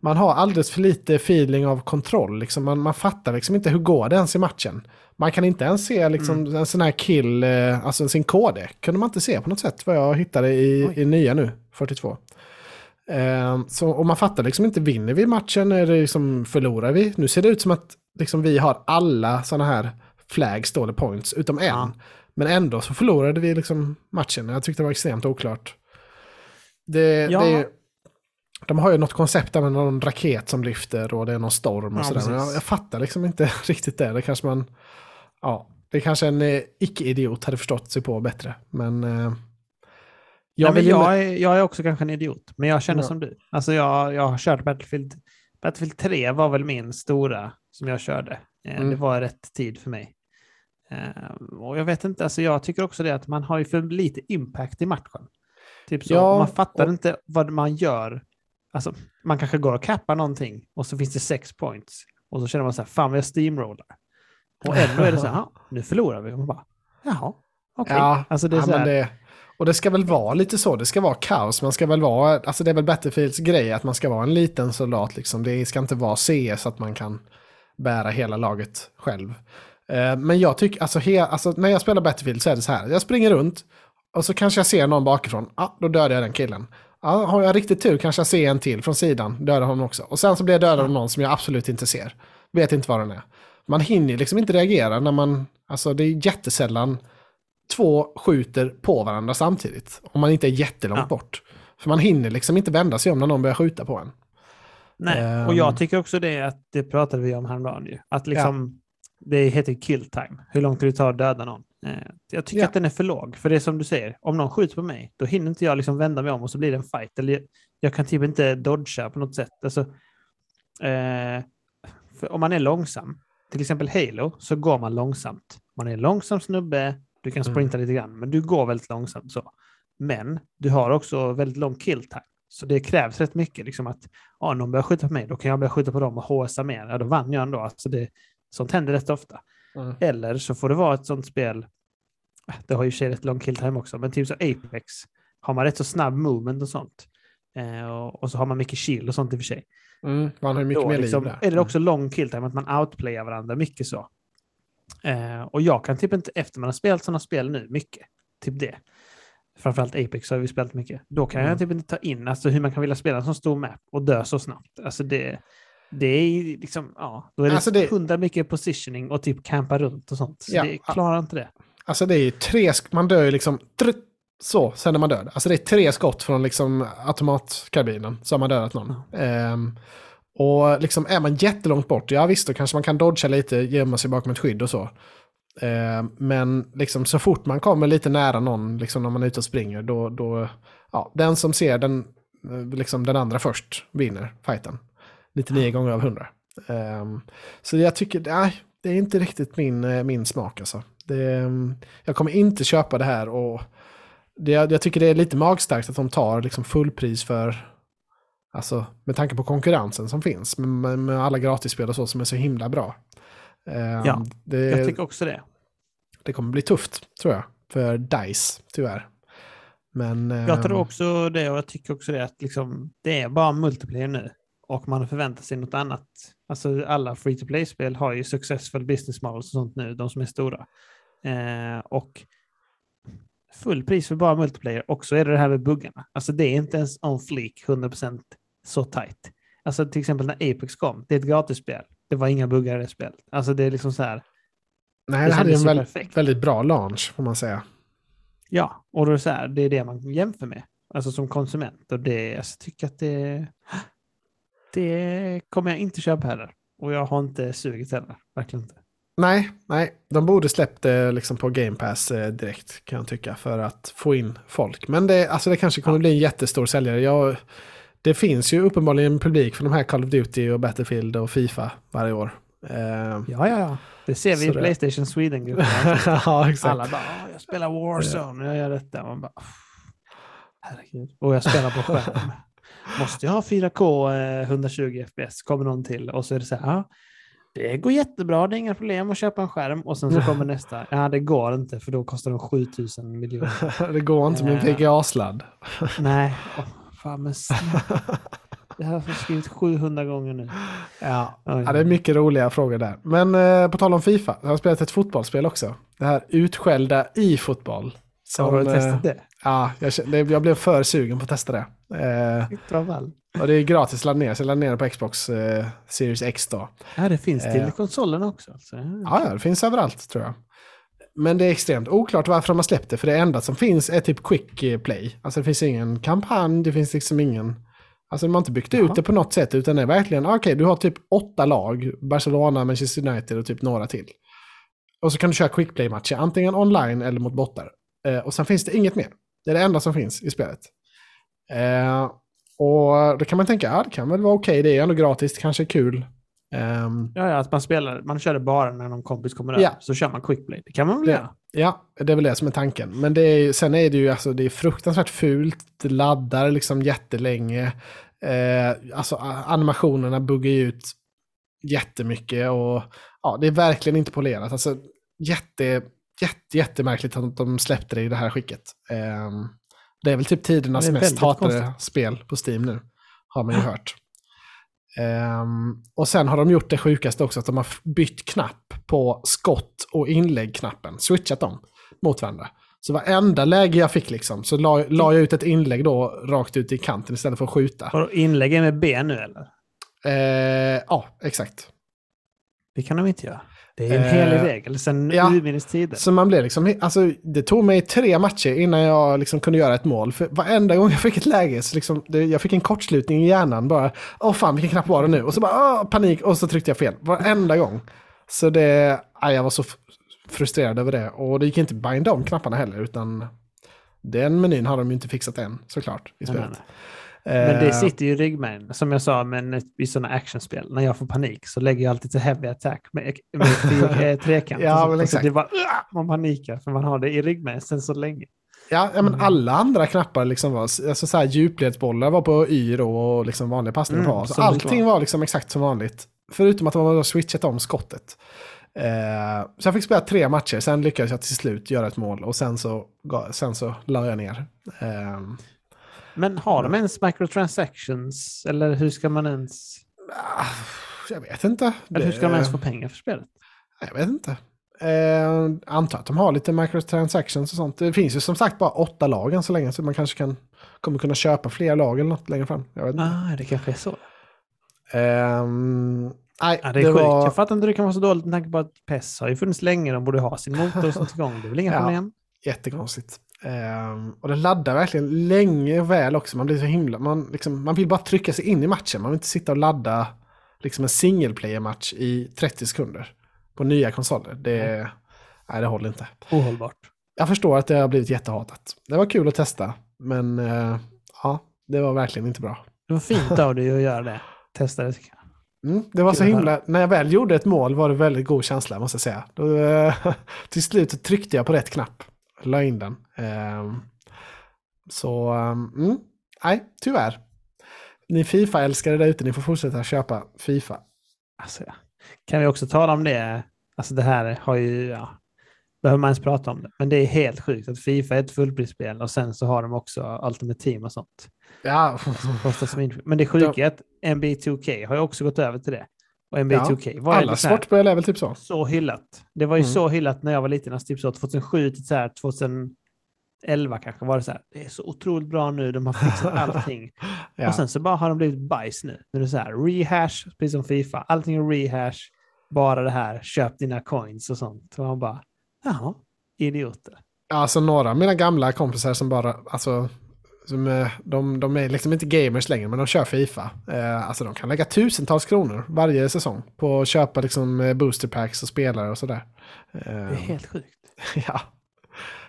man har alldeles för lite feeling av kontroll. Liksom. Man, man fattar liksom inte hur går det ens i matchen. Man kan inte ens se liksom, mm. en sån här kill, eh, alltså sin K D. Kunde man inte se på något sätt vad jag hittade i, i nya nu, fyrtiotvå. Eh, så, och man fattar liksom inte, vinner vi matchen eller liksom, förlorar vi? Nu ser det ut som att liksom, vi har alla såna här flags, dollar points, utom en. Ja. Men ändå så förlorade vi liksom matchen. Jag tyckte det var extremt oklart. Det, ja. det är, de har ju något koncept med någon raket som lyfter och det är någon storm och ja, sådär. Jag, jag fattar liksom inte riktigt det. Det kanske man, ja, det kanske en eh, icke-idiot hade förstått sig på bättre. Men, eh, jag, Nej, men jag, är, jag är också kanske en idiot. Men jag känner ja. som du. Alltså jag, jag har kört Battlefield. Battlefield tre var väl min stora som jag körde. Eh, mm. Det var rätt tid för mig. Uh, och jag vet inte, alltså jag tycker också det att man har ju för lite impact i matchen. Typ så, ja, man fattar och... inte vad man gör. Alltså, man kanske går och kappar någonting och så finns det sex points. Och så känner man så här, fan vad jag steamrollar. Och ändå är det så här, nu förlorar vi. Och man bara, jaha, okej. Okay. Ja, alltså det är ja, så här, det... Och det ska väl vara lite så, det ska vara kaos, man ska väl vara, alltså det är väl Battlefields grej att man ska vara en liten soldat liksom, det ska inte vara C S att man kan bära hela laget själv. Eh, men jag tycker, alltså, he, alltså när jag spelar Battlefield så är det så här, jag springer runt och så kanske jag ser någon bakifrån, ah, då dödar jag den killen. Ah, har jag riktigt tur kanske jag ser en till från sidan, dödar honom också. Och sen så blir jag dödad av någon som jag absolut inte ser, vet inte vad den är. Man hinner liksom inte reagera när man, alltså det är jättesällan två skjuter på varandra samtidigt. Om man inte är jättelångt ja. bort. För man hinner liksom inte vända sig om när någon börjar skjuta på en. Nej, um, och jag tycker också det att det pratade vi om häromdagen ju. Att liksom, ja. det heter kill time. Hur långt kan du ta att döda någon? Jag tycker ja. att den är för låg. För det är som du säger, om någon skjuter på mig, då hinner inte jag liksom vända mig om och så blir det en fight. Eller jag, jag kan typ inte dodga på något sätt. Alltså, eh, för om man är långsam, till exempel Halo, så går man långsamt. Man är långsam snubbe. Du kan sprinta mm. lite grann, men du går väldigt långsamt så. Men du har också väldigt lång kill time. Så det krävs rätt mycket liksom att ja, någon börjar skjuta på mig, då kan jag börja skjuta på dem och håsa mer. Ja, då vann jag ändå. Alltså det, sånt händer rätt ofta. Mm. Eller så får det vara ett sånt spel, det har ju sig rätt lång kill time också, men typ så Apex har man rätt så snabb movement och sånt. Eh, och, och så har man mycket shield och sånt i och för sig. Mm, man har mycket då, mer liksom, liv där. Eller också lång kill time, att man outplayar varandra mycket så. Uh, och jag kan typ inte, efter man har spelat sådana spel nu, mycket, typ det. Framförallt Apex har vi spelat mycket. Då kan mm. jag typ inte ta in alltså, hur man kan vilja spela en sån stor map och dö så snabbt. Alltså det, det är liksom, ja, då är det, alltså det hundra mycket positioning och typ campa runt och sånt. Så ja, det klarar inte det. Alltså det är ju tre, man dör ju liksom trutt, så, sen är man död. Alltså det är tre skott från liksom automatkarbinen så har man dödat någon. Mm. Um, Och liksom är man jättelångt bort, ja visst då kanske man kan dodga lite, gömma sig bakom ett skydd och så. Eh, men liksom så fort man kommer lite nära någon, liksom när man är ute och springer, då, då ja, den som ser den, liksom den andra först vinner fighten. nittionio gånger av hundra. Eh, så jag tycker, nej, det är inte riktigt min, min smak alltså. Det, jag kommer inte köpa det här och det, jag tycker det är lite magstarkt att de tar liksom fullpris för... Alltså med tanke på konkurrensen som finns med, med alla gratisspel och så som är så himla bra. Eh, ja, det, jag tycker också det. Det kommer bli tufft, tror jag, för DICE tyvärr. Men, eh, jag tror också det och jag tycker också det att liksom, det är bara multiplayer nu och man förväntar sig något annat. Alltså alla free-to-play-spel har ju successful business models och sånt nu, de som är stora. Eh, och full pris för bara multiplayer och så är det det här med buggarna. Alltså det är inte ens on fleek hundra procent så tight. Alltså till exempel när Apex kom, det är ett gratisspel. Det var inga buggar i det spelet. Alltså det är liksom så här. Nej, det, det hade en väldigt, väldigt bra launch får man säga. Ja, och då är det så här, det är det man jämför med. Alltså som konsument. Och det, alltså, jag tycker att det det kommer jag inte köpa heller. Och jag har inte sugit heller. Verkligen inte. Nej, nej, de borde släppt det liksom på Game Pass direkt kan jag tycka för att få in folk. Men det, alltså det kanske kommer ja. bli en jättestor säljare. Jag, det finns ju uppenbarligen publik för de här Call of Duty och Battlefield och FIFA varje år. Uh, ja, ja, ja. Det ser vi i det... PlayStation Sweden-gruppen. Ja, exakt. Alla bara, jag spelar Warzone, jag gör detta. Man bara, herregud. Och jag spelar på skärm. Måste jag ha fyra K hundratjugo F P S? Kommer någon till? Och så är det så här, ja. Det går jättebra, det är inga problem att köpa en skärm. Och sen så kommer nästa. Ja, det går inte, för då kostar de sjutusen miljoner. Det går inte med en P G A-sladd. Nej, oh, fan men snabbt. Det här har jag skrivit sjuhundra gånger nu. Ja. ja, det är mycket roliga frågor där. Men eh, på tal om FIFA, jag har spelat ett fotbollsspel också. Det här utskällda i fotboll. Som, har du testat det? Eh, ja, jag, det, jag blev för sugen på att testa det. Eh, och det är gratis ladd ner, så jag laddar ner det på Xbox eh, Series X då. Ja, det finns till eh, konsolen också. Alltså. Ja, det finns överallt tror jag. Men det är extremt oklart varför de har släppt det, för det enda som finns är typ quick play. Alltså det finns ingen kampanj, det finns liksom ingen... Alltså de har inte byggt Jaha. ut det på något sätt, utan det är verkligen, okej, okay, du har typ åtta lag, Barcelona, Manchester United och typ några till. Och så kan du köra quick play-matcher, antingen online eller mot bottar. Eh, och sen finns det inget mer. Det är det enda som finns i spelet. Eh, och då kan man tänka, ja, det kan väl vara okej, det är ändå gratis, kanske är kul. Um, ja, ja, att man spelar, man kör det bara när någon kompis kommer yeah. över, så kör man quickplay, det kan man väl det, göra? Ja, det är väl det som är tanken. Men det är, sen är det ju, alltså, det är fruktansvärt fult, det laddar liksom jättelänge. Eh, alltså animationerna buggar ju ut jättemycket och ja, det är verkligen inte polerat. Alltså jätte... jätte, jättemärkligt att de släppte det i det här skicket. Um, det är väl typ tidernas mest hatade konstigt. Spel på Steam nu, har man ju hört. Um, och sen har de gjort det sjukaste också, att de har bytt knapp på skott och inlägg-knappen, switchat dem mot varandra. Så varenda läge jag fick liksom, så la, la jag ut ett inlägg då rakt ut i kanten istället för att skjuta. Var inläggen med B nu eller? Eh, ja, exakt. Det kan de inte göra. Det är en eh, helig regel sen ja, urminnes tider. Så man blev liksom, alltså, det tog mig tre matcher innan jag liksom kunde göra ett mål. För varenda gång jag fick ett läge så liksom, det, jag fick en kortslutning i hjärnan. Bara, åh fan vilken knapp var det nu? Och så bara, åh, panik, och så tryckte jag fel. Varenda gång. Så det, aj, jag var så f- frustrerad över det. Och det gick inte binda om knapparna heller, utan den menyn har de ju inte fixat än, såklart, i spelet. Nej, nej, nej. Men det sitter ju i ryggmärgen, som jag sa, men i sådana actionspel. När jag får panik så lägger jag alltid till heavy attack med, med trekant. Ja, men exakt. Det bara, man panikar för man har det i ryggmärgen sedan så länge. Ja, men mm. alla andra knappar liksom var, alltså så här djupledsbollar var på Y och liksom vanliga passningar på. Mm, så allting var. var liksom exakt som vanligt. Förutom att man hade switchat om skottet. Eh, så jag fick spela tre matcher, sen lyckades jag till slut göra ett mål och sen så, sen så la jag ner. Eh, Men har de ens microtransactions? Eller hur ska man ens... Jag vet inte. Eller hur ska man ens få pengar för spelet? Jag vet inte. Eh, antar att de har lite microtransactions och sånt. Det finns ju som sagt bara åtta lagen så länge, så man kanske kan, kommer kunna köpa fler lag eller något längre fram. Jag vet inte. Ah, det kanske är så. Eh, nej, ah, det är det sjukt. Var... Jag fattar inte det kan vara så dåligt med tanke på att P E S har ju funnits länge. De borde ha sin motor och sånt igång. Det är väl inga ja, problem? Jättekonstigt. Um, och den laddar verkligen länge väl också. Man blir så himla, man, liksom, man vill bara trycka sig in i matchen. Man vill inte sitta och ladda liksom en single player match i trettio sekunder på nya konsoler. Det, mm. nej, det håller inte. Ohållbart. Jag förstår att det har blivit jättehatat. Det var kul att testa, men uh, ja, det var verkligen inte bra. Det var fint av dig att göra det. Testa det tycker jag. Mm, det var så himla, när jag väl gjorde ett mål var det väldigt god känsla, måste jag säga. Då, uh, till slut tryckte jag på rätt knapp. La in den. Um, så, um, mm, nej, tyvärr. Ni FIFA-älskare där ute, ni får fortsätta köpa FIFA. Alltså, kan vi också tala om det? Alltså det här har ju, ja, behöver man ens prata om det. Men det är helt sjukt att FIFA är ett fullprisspel och sen så har de också Ultimate Team och sånt. Ja. Men det sjuka är att N B A two K har ju också gått över till det. Och N B A ja, two K. Var alla sportspel är väl typ så. Så hyllat. Det var ju mm. så hyllat när jag var liten. Typ så tjugohundrasju till så här, tjugohundraelva kanske var det så här. Det är så otroligt bra nu. De har fixat allting. Ja. Och sen så bara har de blivit bajs nu. Nu är det så här. Rehash. Precis som FIFA. Allting är rehash. Bara det här. Köp dina coins och sånt. Och man bara. Jaha. Idioter. Alltså några av mina gamla kompisar som bara. Alltså. Som, de, de är liksom inte gamers längre, men de kör FIFA. Eh, alltså de kan lägga tusentals kronor varje säsong på att köpa liksom boosterpacks och spelare och sådär. Eh, det är helt sjukt. Ja.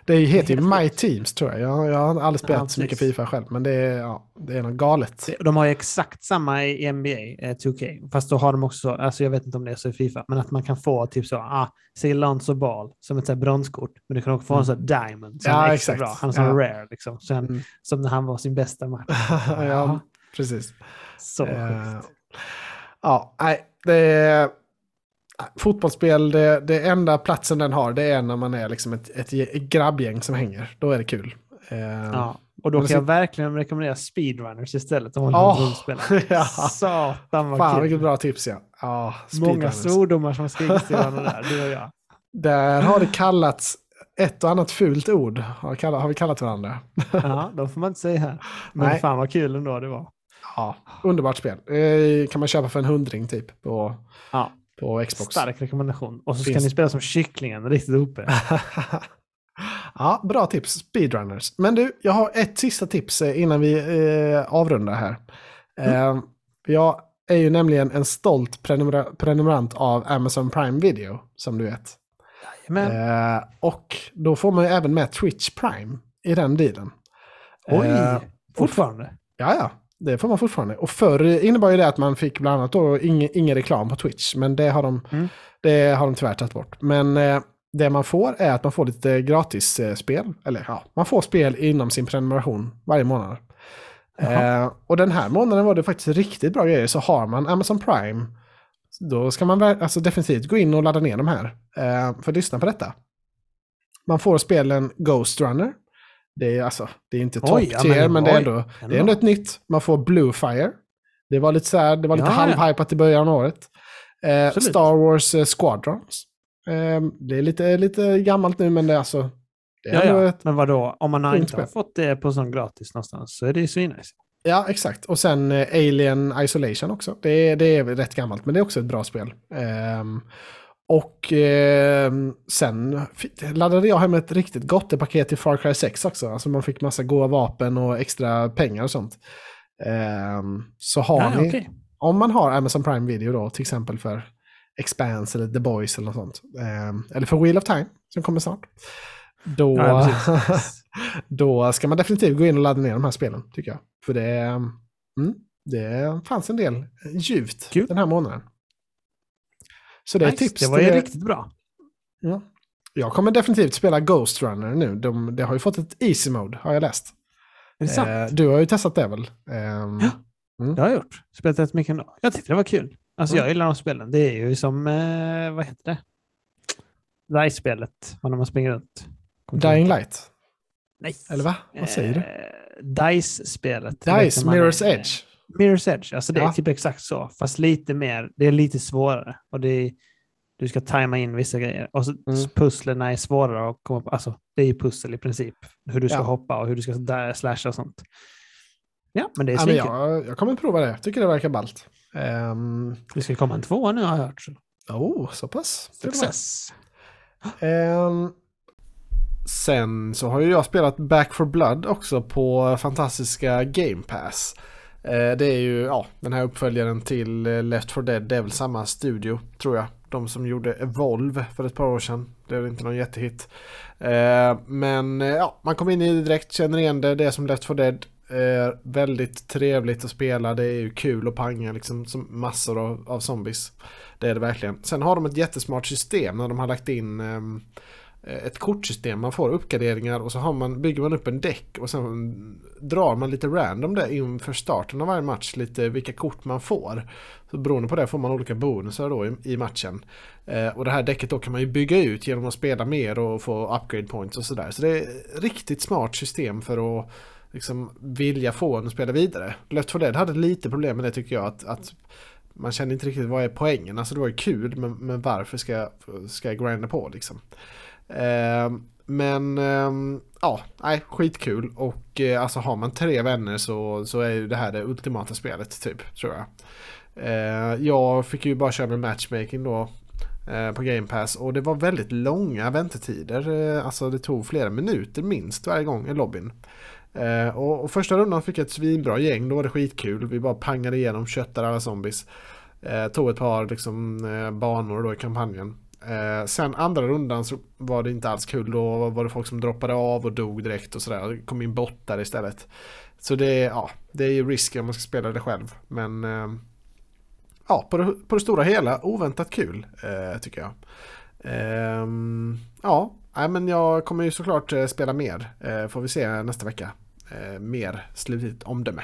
Det heter ju My Teams tror jag. Jag, jag har aldrig spelat ja, så mycket FIFA själv, men det är, ja, det är något galet. De har ju exakt samma i N B A eh, two K, fast då har de också, alltså jag vet inte om det är så i FIFA, men att man kan få typ så, ah, se Lance och Ball som ett så här bronskort, men du kan också få mm. en sån Diamond som ja, är extra exakt. Bra, han är så ja. Rare liksom, så han, mm. som när han var sin bästa match. ja, ja, precis. Så uh, ja, nej, det är... Fotbollsspel, det, det enda platsen den har, det är när man är liksom ett, ett, ett grabbgäng som hänger. Då är det kul. Eh, ja, och då kan så... jag verkligen rekommendera speedrunners istället. Om oh, ja. Satan vad fan, kul. Vilket bra tips, ja. ja Många svordomar som har skrivits till varandra där, du och jag. Där har det kallats, ett och annat fult ord har, kallat, har vi kallat varandra. ja, då får man inte säga här. Men nej. Fan vad kul ändå det var. Ja, underbart spel. Eh, kan man köpa för en hundring typ på... Ja. På Xbox. Stark rekommendation. Och så finns... ska ni spela som kycklingen, riktigt uppe. ja, bra tips. Speedrunners. Men du, jag har ett sista tips innan vi eh, avrundar här. Mm. Eh, jag är ju nämligen en stolt prenumer- prenumerant av Amazon Prime Video, som du vet. Eh, och då får man ju även med Twitch Prime i den dealen. Oj, eh, fortfarande? F- ja, ja. Det får man fortfarande. Och förr innebar ju det att man fick bland annat då ingen, ingen reklam på Twitch. Men det har de, mm. det har de tyvärr tagit bort. Men eh, det man får är att man får lite gratis eh, spel. Eller ja, man får spel inom sin prenumeration varje månad. Eh, och den här månaden var det faktiskt riktigt bra grejer. Så har man Amazon Prime, då ska man alltså definitivt gå in och ladda ner de här. Eh, för att lyssna på detta. Man får spelen Ghost Runner. Det är alltså, det är inte top oj, tier, men, men det, är ändå, oj, ändå. det är ändå ett nytt. Man får Bluefire. Det var lite så här, det var lite ja, halvhypat i början av året. Eh, Star Wars eh, Squadrons. Eh, det är lite, lite gammalt nu, men det är alltså... Det är ja, ja. Ett, men vadå? Om man har inte har fått det på sån gratis någonstans så är det ju svinnice. Ja, exakt. Och sen eh, Alien Isolation också. Det är, det är rätt gammalt, men det är också ett bra spel. Eh, och eh, sen laddade jag hem ett riktigt gott paket till Far Cry sex också. Alltså man fick massa goda vapen och extra pengar och sånt. Um, så har ja, ni okay. Om man har Amazon Prime Video då, till exempel för Expanse eller The Boys eller något sånt, um, eller för Wheel of Time som kommer snart, då, ja, då ska man definitivt gå in och ladda ner de här spelen, tycker jag, för det, mm, det fanns en del djupt cool. den här månaden, så det nice, är tips. Det var ju det, riktigt bra. Ja. Jag kommer definitivt spela Ghost Runner nu. De, det har ju fått ett easy mode, har jag läst. Eh, du har ju testat det väl? Eh, ja, mm. det har jag gjort. Spelat rätt mycket ändå. Jag tyckte det var kul. Alltså mm. jag gillar de spelen. Det är ju som, eh, vad heter det? Dice-spelet, när man springer runt. Dying Light? Nej. Eller va? Vad säger du? Eh, Dice-spelet. Dice, Mirror's är, Edge. Mirror's Edge, alltså det ja. är typ exakt så. Fast lite mer, det är lite svårare. Och det är, du ska tajma in vissa grejer. Och så mm. pusslerna är svårare att komma på. Alltså, det är ju pussel i princip. Hur du ska ja. hoppa och hur du ska där, slasha och sånt. Ja, men det är så alltså, jag, jag kommer prova det. Jag tycker det verkar ballt. Um, det ska komma en tvåa nu, har jag hört. Åh, oh, så pass. Success. Um, sen så har ju jag spelat Back four Blood också på fantastiska Game Pass. Uh, det är ju ja, den här uppföljaren till Left four Dead. Det är väl samma studio, tror jag. De som gjorde Evolve för ett par år sedan. Det var inte någon jättehit. Eh, men ja, man kom in i det direkt, känner igen det. Det är som Left four Dead. Eh, väldigt trevligt att spela. Det är ju kul och panga liksom, som massor av, av zombies. Det är det verkligen. Sen har de ett jättesmart system när de har lagt in eh, ett kortsystem. Man får uppgraderingar och så har man, bygger man upp en däck och sen drar man lite random där inför starten av varje match lite vilka kort man får. Så beroende på det får man olika bonusar då i, i matchen. Eh, och det här däcket då kan man ju bygga ut genom att spela mer och få upgrade points och sådär. Så det är ett riktigt smart system för att liksom vilja få en att spela vidare. Left four Dead hade lite problem med det, tycker jag, att, att man kände inte riktigt vad är poängen. Alltså det var ju kul, men, men varför ska, ska jag grinda på liksom? Eh, men eh, ja, nej, skitkul. Och eh, alltså har man tre vänner så, så är ju det här det ultimata spelet typ, tror jag. Jag fick ju bara köra med matchmaking då på Game Pass, och det var väldigt långa väntetider. Alltså det tog flera minuter minst varje gång i lobbyn. Och första rundan fick jag ett svinbra gäng. Då var det skitkul. Vi bara pangade igenom, köttade alla zombies. Tog ett par liksom banor då i kampanjen. Sen andra rundan så var det inte alls kul. Då var det folk som droppade av och dog direkt och sådär. Kom in bottar istället. Så det, ja, det är ju risk om man ska spela det själv. Men... Ja, på det, på det stora hela, oväntat kul, eh, tycker jag. Eh, ja, men jag kommer ju såklart spela mer. Eh, får vi se nästa vecka. Eh, mer slutligt omdöme.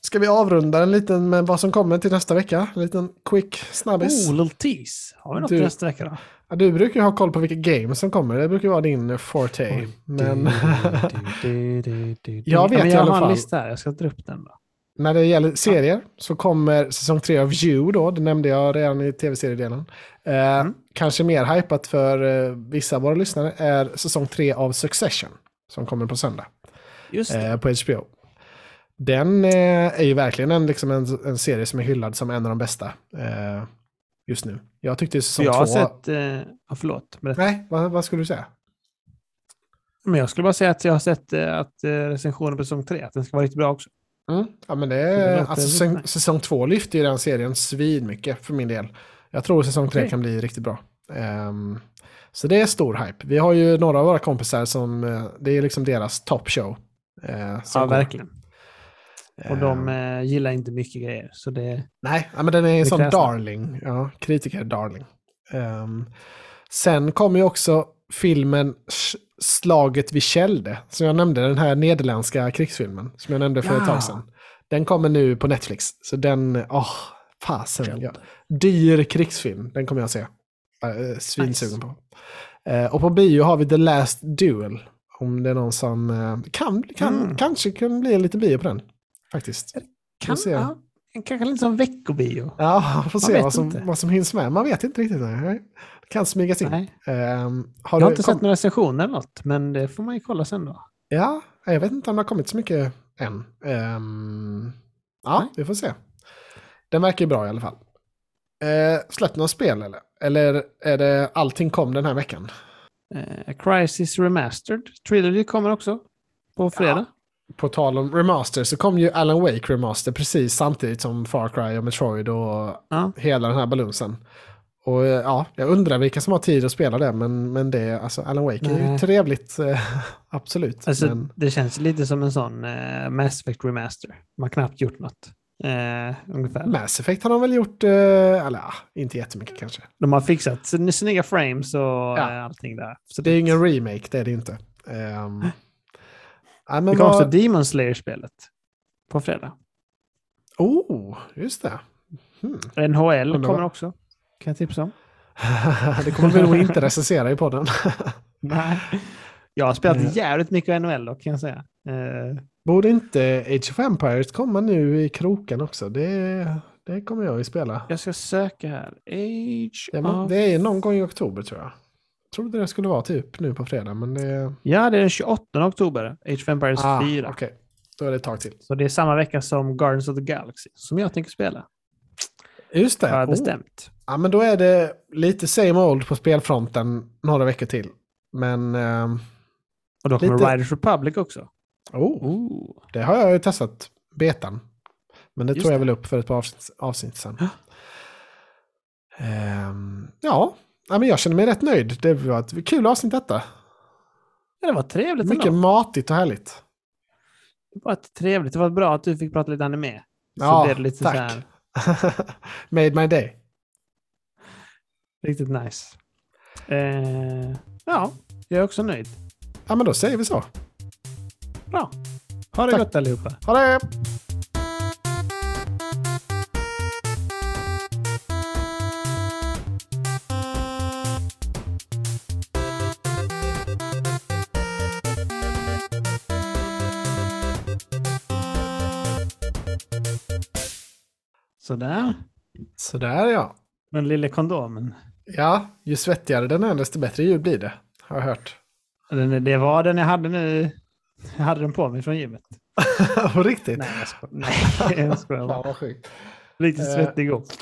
Ska vi avrunda en liten med vad som kommer till nästa vecka? En liten quick snabbis. Oh, little tease. Har vi något du, till nästa vecka då? Ja, du brukar ju ha koll på vilka games som kommer. Det brukar vara din forte. Oh, men du, du, du, du, du. Jag vet ja, men jag i alla fall. Jag har en lista här, jag ska dra upp den då. När det gäller serier så kommer säsong tre av You då, det nämnde jag redan i tv-seriedelen. Eh, mm. Kanske mer hypat för eh, vissa av våra lyssnare är säsong tre av Succession som kommer på söndag. Just det. Eh, på H B O. Den eh, är ju verkligen en, liksom en, en serie som är hyllad som en av de bästa eh, just nu. Jag tyckte säsong jag två... Jag har sett... Eh, ja, förlåt. Berätta. Nej, vad, vad skulle du säga? Men jag skulle bara säga att jag har sett eh, att recensionen på säsong tre, att den ska vara riktigt bra också. Mm. Ja, men det är, det alltså, säsong, säsong två lyfter ju den serien svid mycket för min del. Jag tror säsong tre okay. kan bli riktigt bra. Um, så det är stor hype. Vi har ju några av våra kompisar som uh, det är liksom deras top show. Uh, ja, verkligen. Och de uh, gillar inte mycket grejer. Så det, nej, ja, men den är en sån darling. Ja, kritiker darling. Um, sen kommer ju också filmen Slaget vid Källde, som jag nämnde, den här nederländska krigsfilmen som jag nämnde för ja. ett tag sedan. Den kommer nu på Netflix, så den, åh, oh, fasen. Ja. Dyr krigsfilm, den kommer jag att se. Äh, svinsugen nice. på. Äh, och på bio har vi The Last Duel. Om det är någon som äh, kan, kan, mm. kanske kan bli lite bio på den. Faktiskt. Kan, se. Ja. Kanske lite som veckobio. Ja, får se vad som, vad som hinns med. Man vet inte riktigt. Nej. Det kan smygas in. Nej. Äh, har jag har inte kom... sett några recensioner eller något, men det får man ju kolla sen då. Ja, jag vet inte om det har kommit så mycket än. Ähm, ja, Nej. vi får se. Den verkar ju bra i alla fall. Eh, släpp några spel eller? Eller är det allting kom den här veckan? Eh, Crisis Remastered. Trilogy kommer också på fredag. Ja, på tal om remaster så kom ju Alan Wake Remaster precis samtidigt som Far Cry och Metroid och ja. hela den här balansen. Och ja, jag undrar vilka som har tid att spela det, men, men det, alltså Alan Wake är ju trevligt, absolut. Alltså, men... det känns lite som en sån eh, Mass Effect Remaster. Man har knappt gjort något. Eh, ungefär. Mass Effect har de väl gjort, eh, eller inte jättemycket kanske. De har fixat snygga frames och ja. eh, allting där. Så det är ju ingen remake, det är det inte. Um, ja, men det kom var... också Demon Slayer-spelet på fredag. Oh, just det. Hmm. N H L kommer var... också. Kan jag tipsa om? Det kommer vi nog inte recensera i podden. Nej. Jag har spelat jävligt mycket N H L då, kan jag säga. Eh... Borde inte Age of Empires komma nu i kroken också? Det, det kommer jag ju spela. Jag ska söka här. Age det, of... det är någon gång i oktober tror jag. Jag trodde det skulle vara typ nu på fredag. Men det... Ja, det är den tjugoåttonde oktober. Age of Empires ah, fyra. Okej, okay. Då är det ett tag till. Så det är samma vecka som Guardians of the Galaxy som jag tänker spela. Just det. Jag har bestämt. Oh. Ja, men då är det lite same old på spelfronten några veckor till. Men... Eh, och då kommer lite... Riders Republic också. Oh, oh, det har jag ju testat betan. Men det Just tror jag det. väl upp för ett par avsnitt, avsnitt sen. um, ja, men jag känner mig rätt nöjd. Det var ett kul avsnitt detta. Ja, det var trevligt. Mycket ändå. matigt och härligt. Det var trevligt. Det var bra att du fick prata lite anime. Så ja, det är lite tack. Så här... Made my day. Riktigt nice. Uh, ja, jag är också nöjd. Ja, men då säger vi så. Bra. Ha det Tack. gott allihopa. Ha det! Sådär. Sådär, ja. Den lilla kondomen. Ja, ju svettigare den är, desto bättre ljud blir det. Har jag hört. Den, det var den jag hade nu. Jag hade den på mig från gymmet. Riktigt? Nej, jag skojar. Nej, jag skojar. Fan, vad sjukt. Riktigt svettig upp.